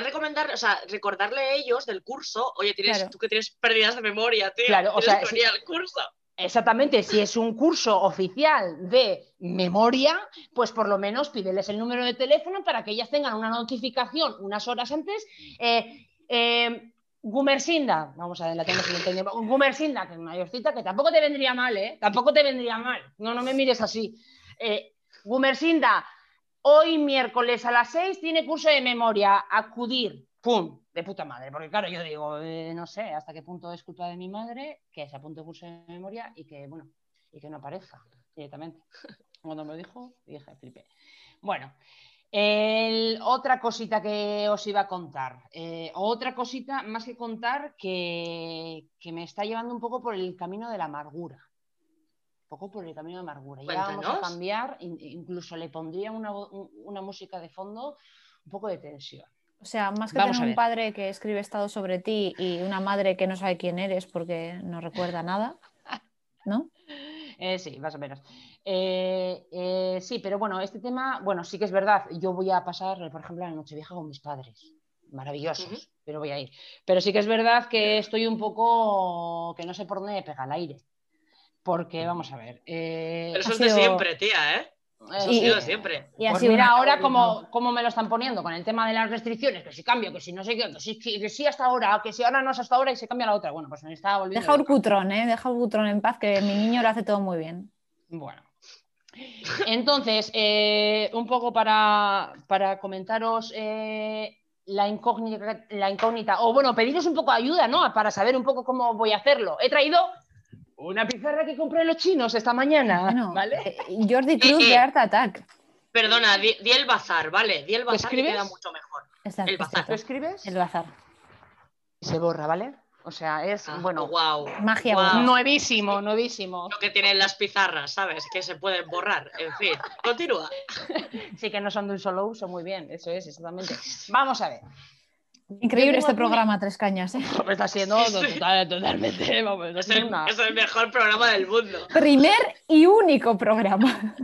recomendar, o sea, recordarle a ellos del curso, oye, tú que tienes pérdidas de memoria, tío, claro, o sea, que venir al curso. Exactamente, si es un curso oficial de memoria, pues por lo menos pídeles el número de teléfono para que ellas tengan una notificación unas horas antes. Gumersinda, vamos a ver, la tenemos que entender. Gumersinda, que es una yorcita que tampoco te vendría mal, ¿eh? Tampoco te vendría mal. No me mires así. Gumersinda, hoy miércoles a las 6 tiene curso de memoria. Acudir. ¡Pum! De puta madre. Porque claro, yo digo, no sé hasta qué punto es culpa de mi madre que se apunte curso de memoria y que, bueno, y que no aparezca directamente. Cuando me lo dijo, dije, flipé. Bueno. Otra cosita que os iba a contar, otra cosita más que contar que me está llevando un poco por el camino de la amargura. Cuéntanos. Ya vamos a cambiar, incluso le pondría una música de fondo, un poco de tensión. O sea, más que tener un padre que escribe estados sobre ti y una madre que no sabe quién eres porque no recuerda nada, ¿no? Sí, más o menos. Sí, pero bueno, este tema, bueno, sí que es verdad. Yo voy a pasar, por ejemplo, la Nochevieja con mis padres. Maravillosos, pero voy a ir. Pero sí que es verdad que estoy un poco, que no sé por dónde pega el aire. Porque, vamos a ver. Pero eso es de siempre, tía, ¿eh? Eso ha sido siempre. Y así, pues mira ahora cómo me lo están poniendo con el tema de las restricciones, que si cambio, que si no sé qué, que si hasta ahora, que si ahora no es hasta ahora y se cambia la otra. Bueno, pues me está volviendo. Deja Urcutrón en paz, que mi niño lo hace todo muy bien. Bueno. Entonces, un poco para comentaros la incógnita, o bueno, pediros un poco de ayuda, ¿no? Para saber un poco cómo voy a hacerlo. He traído una pizarra que compré en los chinos esta mañana, no, ¿vale? Jordi Cruz de Art Attack. Perdona, di el bazar, ¿vale? Di el bazar, que queda mucho mejor. Exacto, el bazar. ¿Lo escribes? El bazar. Se borra, ¿vale? O sea, es, bueno, wow, magia, wow. Nuevísimo, nuevísimo. Lo que tienen las pizarras, ¿sabes? Que se pueden borrar, en fin, continúa. Sí, que no son de un solo uso, muy bien, eso es, exactamente. Vamos a ver. Increíble este programa, Tres Cañas, ¿eh? Está siendo totalmente, vamos, es el mejor programa del mundo. Primer y único programa.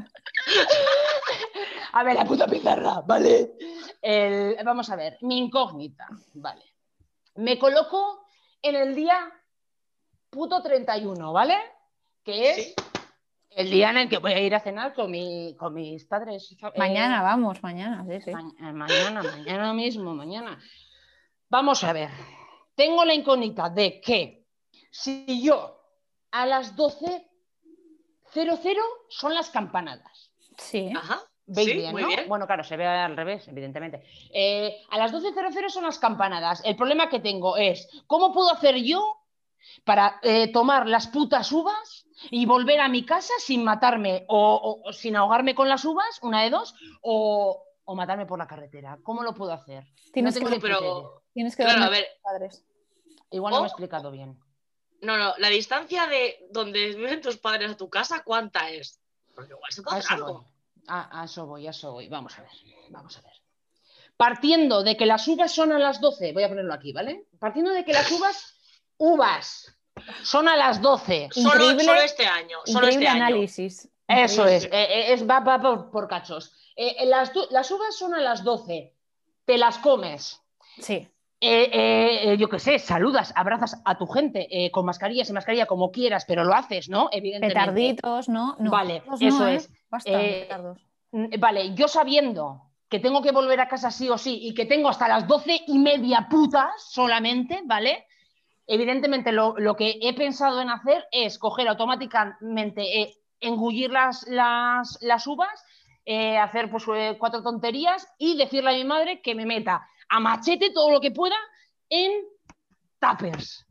A ver, la puta pizarra, ¿vale? Vamos a ver, mi incógnita, ¿vale? Me coloco en el día puto 31, ¿vale? Que es el día en el que voy a ir a cenar con mis padres. Mañana, vamos, mañana. Sí, sí. Mañana mismo. Vamos a ver. Tengo la incógnita de que si yo a las 12:00 son las campanadas. Sí. Ajá. ¿Veis bien, muy, ¿no? Bien. Bueno, claro, se ve al revés, evidentemente. A las 12:00 son las campanadas. El problema que tengo es, ¿cómo puedo hacer yo para tomar las putas uvas y volver a mi casa sin matarme o sin ahogarme con las uvas, una de dos, o matarme por la carretera? ¿Cómo lo puedo hacer? Tienes no que, pero, tienes que claro, a ver, padres. Igual no me he explicado bien. No, no, la distancia de donde viven tus padres a tu casa, ¿cuánta es? Porque igual se puede hacer algo. Voy. A eso voy. Vamos a ver. Partiendo de que las uvas son a las 12, voy a ponerlo aquí, ¿vale? Partiendo de que las uvas son a las 12. Solo este año. Solo increíble este análisis. Año. Eso es. Va por cachos. Las uvas son a las 12. Te las comes. Sí. Yo qué sé, saludas, abrazas a tu gente con mascarilla, sin mascarilla, como quieras, pero lo haces, ¿no? Evidentemente. Petarditos, ¿no? No, vale, no, eso es. Bastante petardos. Vale, yo sabiendo que tengo que volver a casa sí o sí y que tengo hasta las 12:30 putas solamente, ¿vale? Evidentemente lo que he pensado en hacer es coger automáticamente, engullir las uvas, hacer pues 4 tonterías y decirle a mi madre que me meta a machete todo lo que pueda en tuppers,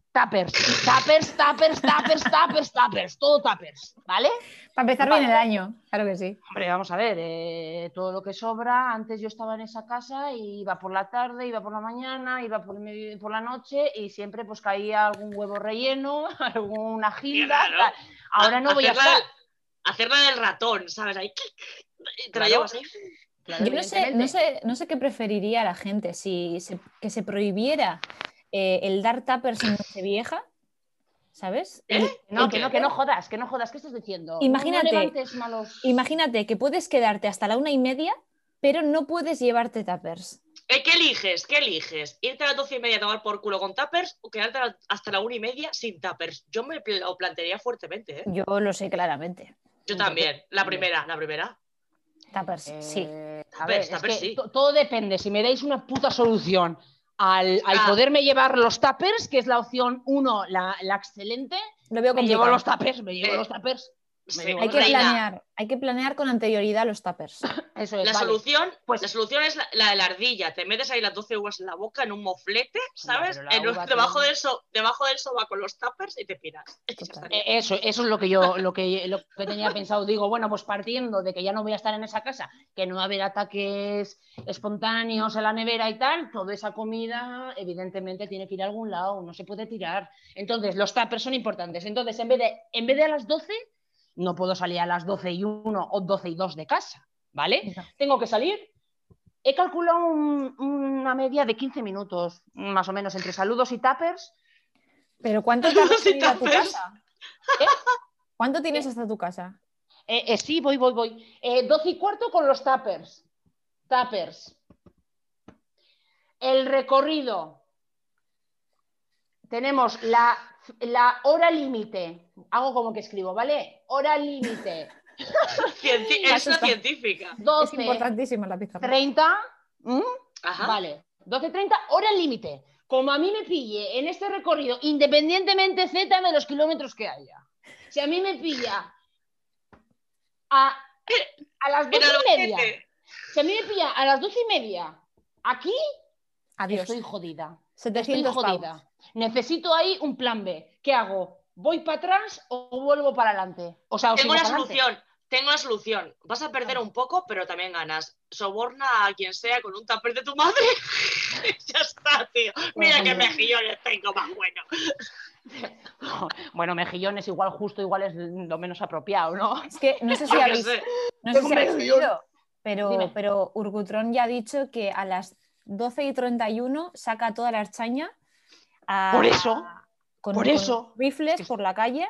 ¿vale? Para empezar bien el año, claro que sí. Hombre, vamos a ver, todo lo que sobra, antes yo estaba en esa casa y iba por la tarde, iba por la mañana, iba por la noche y siempre pues caía algún huevo relleno, alguna gilda, ¿no? Ahora no voy a estar. Hacerla del ratón, ¿sabes? Ahí te la llevas ahí. Claro, yo no sé qué preferiría la gente, que se prohibiera el dar tuppers en Nochevieja, ¿sabes? No, que no jodas, ¿qué estás diciendo? Imagínate que puedes quedarte hasta la 1:30, pero no puedes llevarte tuppers. ¿Qué eliges? ¿Irte a las 12:30 a tomar por culo con tuppers o quedarte hasta la 1:30 sin tuppers? Yo me lo plantearía fuertemente, ¿eh? Yo lo sé claramente. Yo también, la primera. Tuppers, sí. A ver, es que sí. Todo depende. Si me dais una puta solución al poderme llevar los tuppers, que es la opción 1, la excelente, me llevo los tuppers. Sí, hay que planear con anterioridad los tuppers. Eso es, la solución es la de la ardilla. Te metes ahí las 12 uvas en la boca, en un moflete, ¿sabes? No, debajo del soba con los tuppers y te piras. Eso es lo que tenía pensado. Digo, bueno, pues partiendo de que ya no voy a estar en esa casa, que no va a haber ataques espontáneos en la nevera y tal, toda esa comida evidentemente tiene que ir a algún lado, no se puede tirar. Entonces, los tuppers son importantes. Entonces, en vez de a las 12... no puedo salir a las 12:01 o 12:02 de casa, ¿vale? No. Tengo que salir. He calculado una media de 15 minutos, más o menos, entre saludos y tuppers. ¿Pero cuánto tienes hasta tu casa? ¿Cuánto tienes hasta tu casa? Sí, voy. 12:15 con los tuppers. El recorrido. Tenemos la hora límite. Hago como que escribo, ¿vale? Hora límite. Es una científica. 12, es importantísima la pizarra. 30. Ajá. Vale. 12:30, hora límite. Como a mí me pille en este recorrido, independientemente Z de los kilómetros que haya. Si a mí me pilla a las 2:30. Si a mí me pilla a las 2:30 aquí, adiós. Estoy jodida. 700 estoy jodida. Pavos. Necesito ahí un plan B. ¿Qué hago? ¿Voy para atrás o vuelvo para adelante? O sea, tengo una solución. Tengo una solución. Vas a perder un poco, pero también ganas. Soborna a quien sea con un tupper de tu madre. Ya está, tío. Mira bueno, qué mejillones tengo más bueno. Bueno, mejillones igual justo, igual es lo menos apropiado, ¿no? Es que no sé si habéis... No sé si habéis oído, pero Urgutrón ya ha dicho que a las 12:31 saca toda la archaña. Por eso. Con rifles por la calle.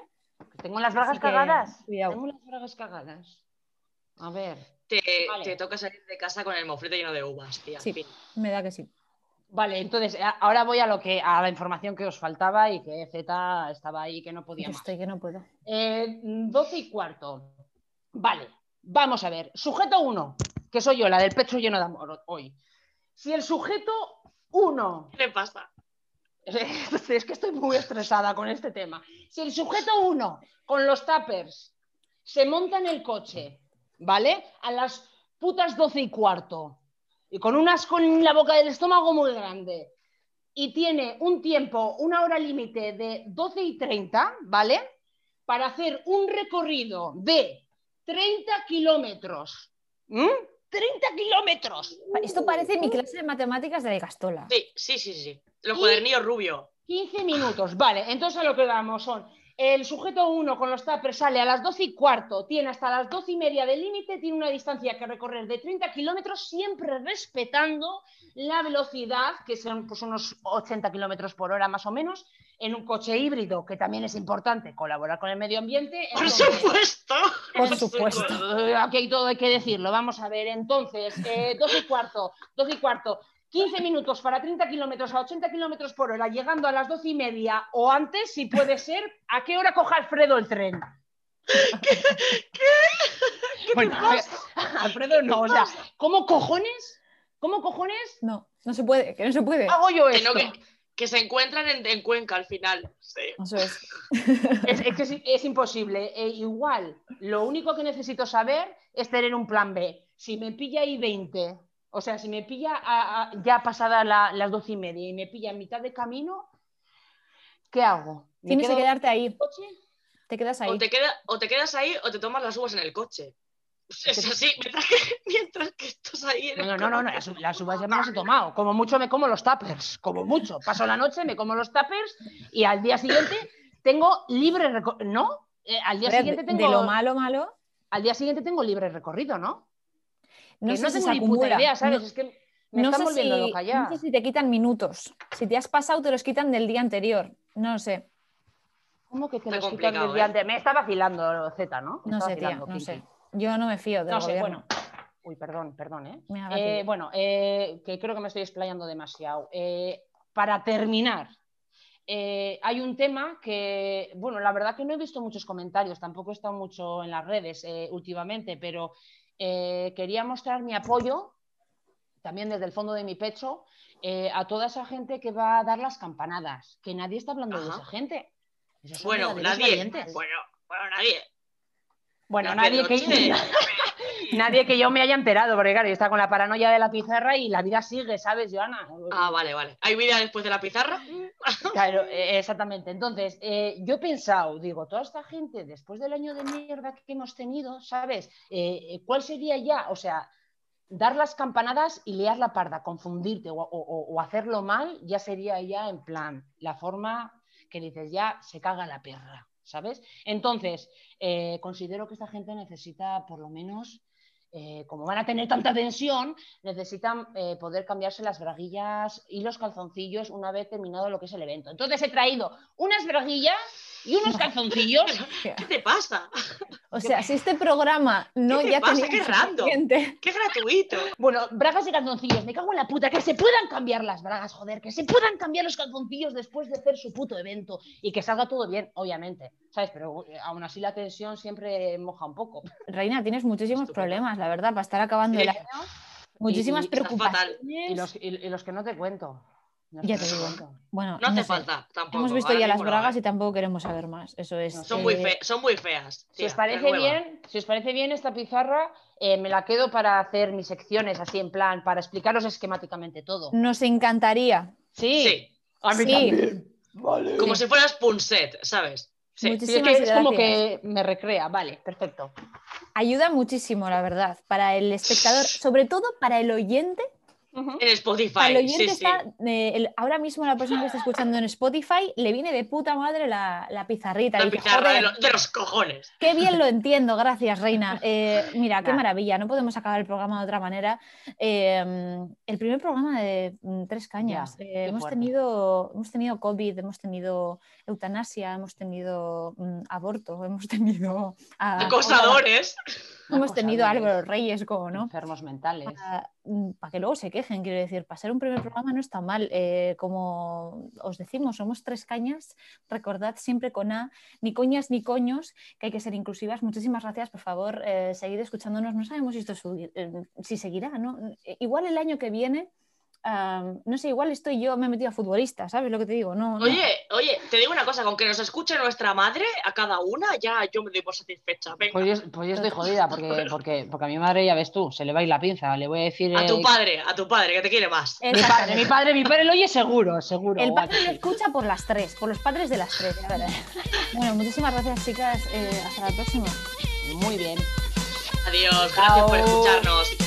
Tengo las bragas cagadas. Cuidado. Tengo las bragas cagadas. A ver. Te toca salir de casa con el moflete lleno de uvas, tía. Sí, me da que sí. Vale, entonces ahora voy a la información que os faltaba y que Z estaba ahí que no podía más. Estoy que no puedo. 12:15. Vale, vamos a ver. Sujeto 1, que soy yo, la del pecho lleno de amor hoy. Si el sujeto 1... ¿Qué le pasa? Es que estoy muy estresada con este tema. Si el sujeto 1 con los tuppers se monta en el coche, ¿vale? A las putas 12:15 y con un asco en la boca del estómago muy grande y tiene un tiempo, una hora límite de 12:30, ¿vale? Para hacer un recorrido de 30 kilómetros. ¡30 kilómetros! Esto parece mi clase de matemáticas de Gastola. Sí. Los cuadernillos rubio. 15 minutos, vale. Entonces a lo que vamos son... El sujeto 1 con los tuppers sale a las 12:15, tiene hasta las 12:30 del límite, tiene una distancia que recorrer de 30 kilómetros, siempre respetando la velocidad, que son pues, unos 80 kilómetros por hora más o menos, en un coche híbrido, que también es importante colaborar con el medio ambiente. Entonces, ¡Por supuesto! Aquí todo hay que decirlo. Vamos a ver, entonces, 12:15. 15 minutos para 30 kilómetros a 80 kilómetros por hora, llegando a las 12:30 o antes, si puede ser. ¿A qué hora coja Alfredo el tren? ¿Qué bueno, pasa? Alfredo no, o sea, ¿cómo cojones? No se puede, que no se puede. Hago yo esto. Que se encuentran en Cuenca al final. Sí. Eso es. Es imposible. Igual, lo único que necesito saber es tener un plan B. Si me pilla ahí 20... O sea, si me pilla ya pasada las 12:30 y me pilla en mitad de camino, ¿qué hago? Tienes que quedarte ahí. Te quedas ahí. O te quedas ahí o te tomas las uvas en el coche. Es así, mientras que estás ahí en el coche. No, las uvas ya me las he tomado. Como mucho me como los tuppers, como mucho. Paso la noche, me como los tuppers y al día siguiente tengo libre recorrido, ¿no? De lo malo. Al día siguiente tengo libre recorrido, ¿no? No sé si se acumula. No sé si te quitan minutos. Si te has pasado, te los quitan del día anterior. No lo sé. ¿Cómo que te los quitan del día anterior? Me está vacilando Z, ¿no? No sé, tía, no sé. Yo no me fío del gobierno. Uy, perdón, ¿eh? Bueno, que creo que me estoy explayando demasiado. Para terminar, hay un tema que, bueno, la verdad que no he visto muchos comentarios, tampoco he estado mucho en las redes últimamente, pero... quería mostrar mi apoyo, también desde el fondo de mi pecho, a toda esa gente que va a dar las campanadas, que nadie está hablando de esa gente. Nadie que yo me haya enterado, porque claro, yo estaba con la paranoia de la pizarra y la vida sigue, ¿sabes, Joana? Ah, vale. ¿Hay vida después de la pizarra? Claro, exactamente. Entonces, yo he pensado, digo, toda esta gente, después del año de mierda que hemos tenido, ¿sabes? ¿Cuál sería ya? O sea, dar las campanadas y liar la parda, confundirte o hacerlo mal, ya sería ya en plan la forma que dices, ya se caga la perra, ¿sabes? Entonces, considero que esta gente necesita por lo menos... como van a tener tanta tensión, necesitan poder cambiarse las braguillas y los calzoncillos una vez terminado lo que es el evento. Entonces he traído unas braguillas y unos calzoncillos. ¿Qué te pasa? O sea, si este programa no ya tenía suficiente. ¡Qué gratuito! Bueno, bragas y calzoncillos, me cago en la puta, que se puedan cambiar las bragas, joder, que se puedan cambiar los calzoncillos después de hacer su puto evento y que salga todo bien, obviamente, ¿sabes? Pero aún así la tensión siempre moja un poco. Reina, tienes muchísimos problemas, la verdad, para estar acabando el año. Muchísimas preocupaciones. Y los que no te cuento. Ya te digo. Bueno, no hace falta tampoco. Hemos visto ya las bragas y tampoco queremos saber más. Eso es. Son muy feas. Si os parece bien, esta pizarra me la quedo para hacer mis secciones así en plan, para explicaros esquemáticamente todo. Nos encantaría. Sí. Sí. A mí también. Vale. Como si fueras Punset, ¿sabes? Sí. Sí, es que es como que me recrea, vale, perfecto. Ayuda muchísimo, la verdad, para el espectador, sobre todo para el oyente. Uh-huh. En Spotify. Para el oyente está, ahora mismo la persona que está escuchando en Spotify le viene de puta madre la pizarrita. La pizarra de los cojones. Qué bien lo entiendo, gracias, Reina. Mira, qué maravilla, no podemos acabar el programa de otra manera. El primer programa de Tres Cañas. Hemos tenido COVID, hemos tenido eutanasia, hemos tenido aborto, hemos tenido... acosadores. Hemos tenido a Álvaro Reyes, como no. Enfermos mentales. Para que luego se quejen, quiero decir, para ser un primer programa no está mal. Como os decimos, somos Tres Cañas. Recordad siempre con A, ni coñas ni coños, que hay que ser inclusivas. Muchísimas gracias, por favor, seguid escuchándonos. No sabemos si esto si seguirá, ¿no? Igual el año que viene, no sé, igual me he metido a futbolista, ¿sabes lo que te digo? Oye, te digo una cosa, con que nos escuche nuestra madre a cada una, ya yo me doy por satisfecha. Venga. Pues yo estoy jodida, porque a mi madre, ya ves tú, se le va a ir la pinza, le voy a decir... A tu padre, que te quiere más. Mi padre lo oye seguro. El padre lo escucha por las tres, por los padres de las tres, la verdad. Bueno, muchísimas gracias, chicas, hasta la próxima. Muy bien. Adiós, gracias por escucharnos.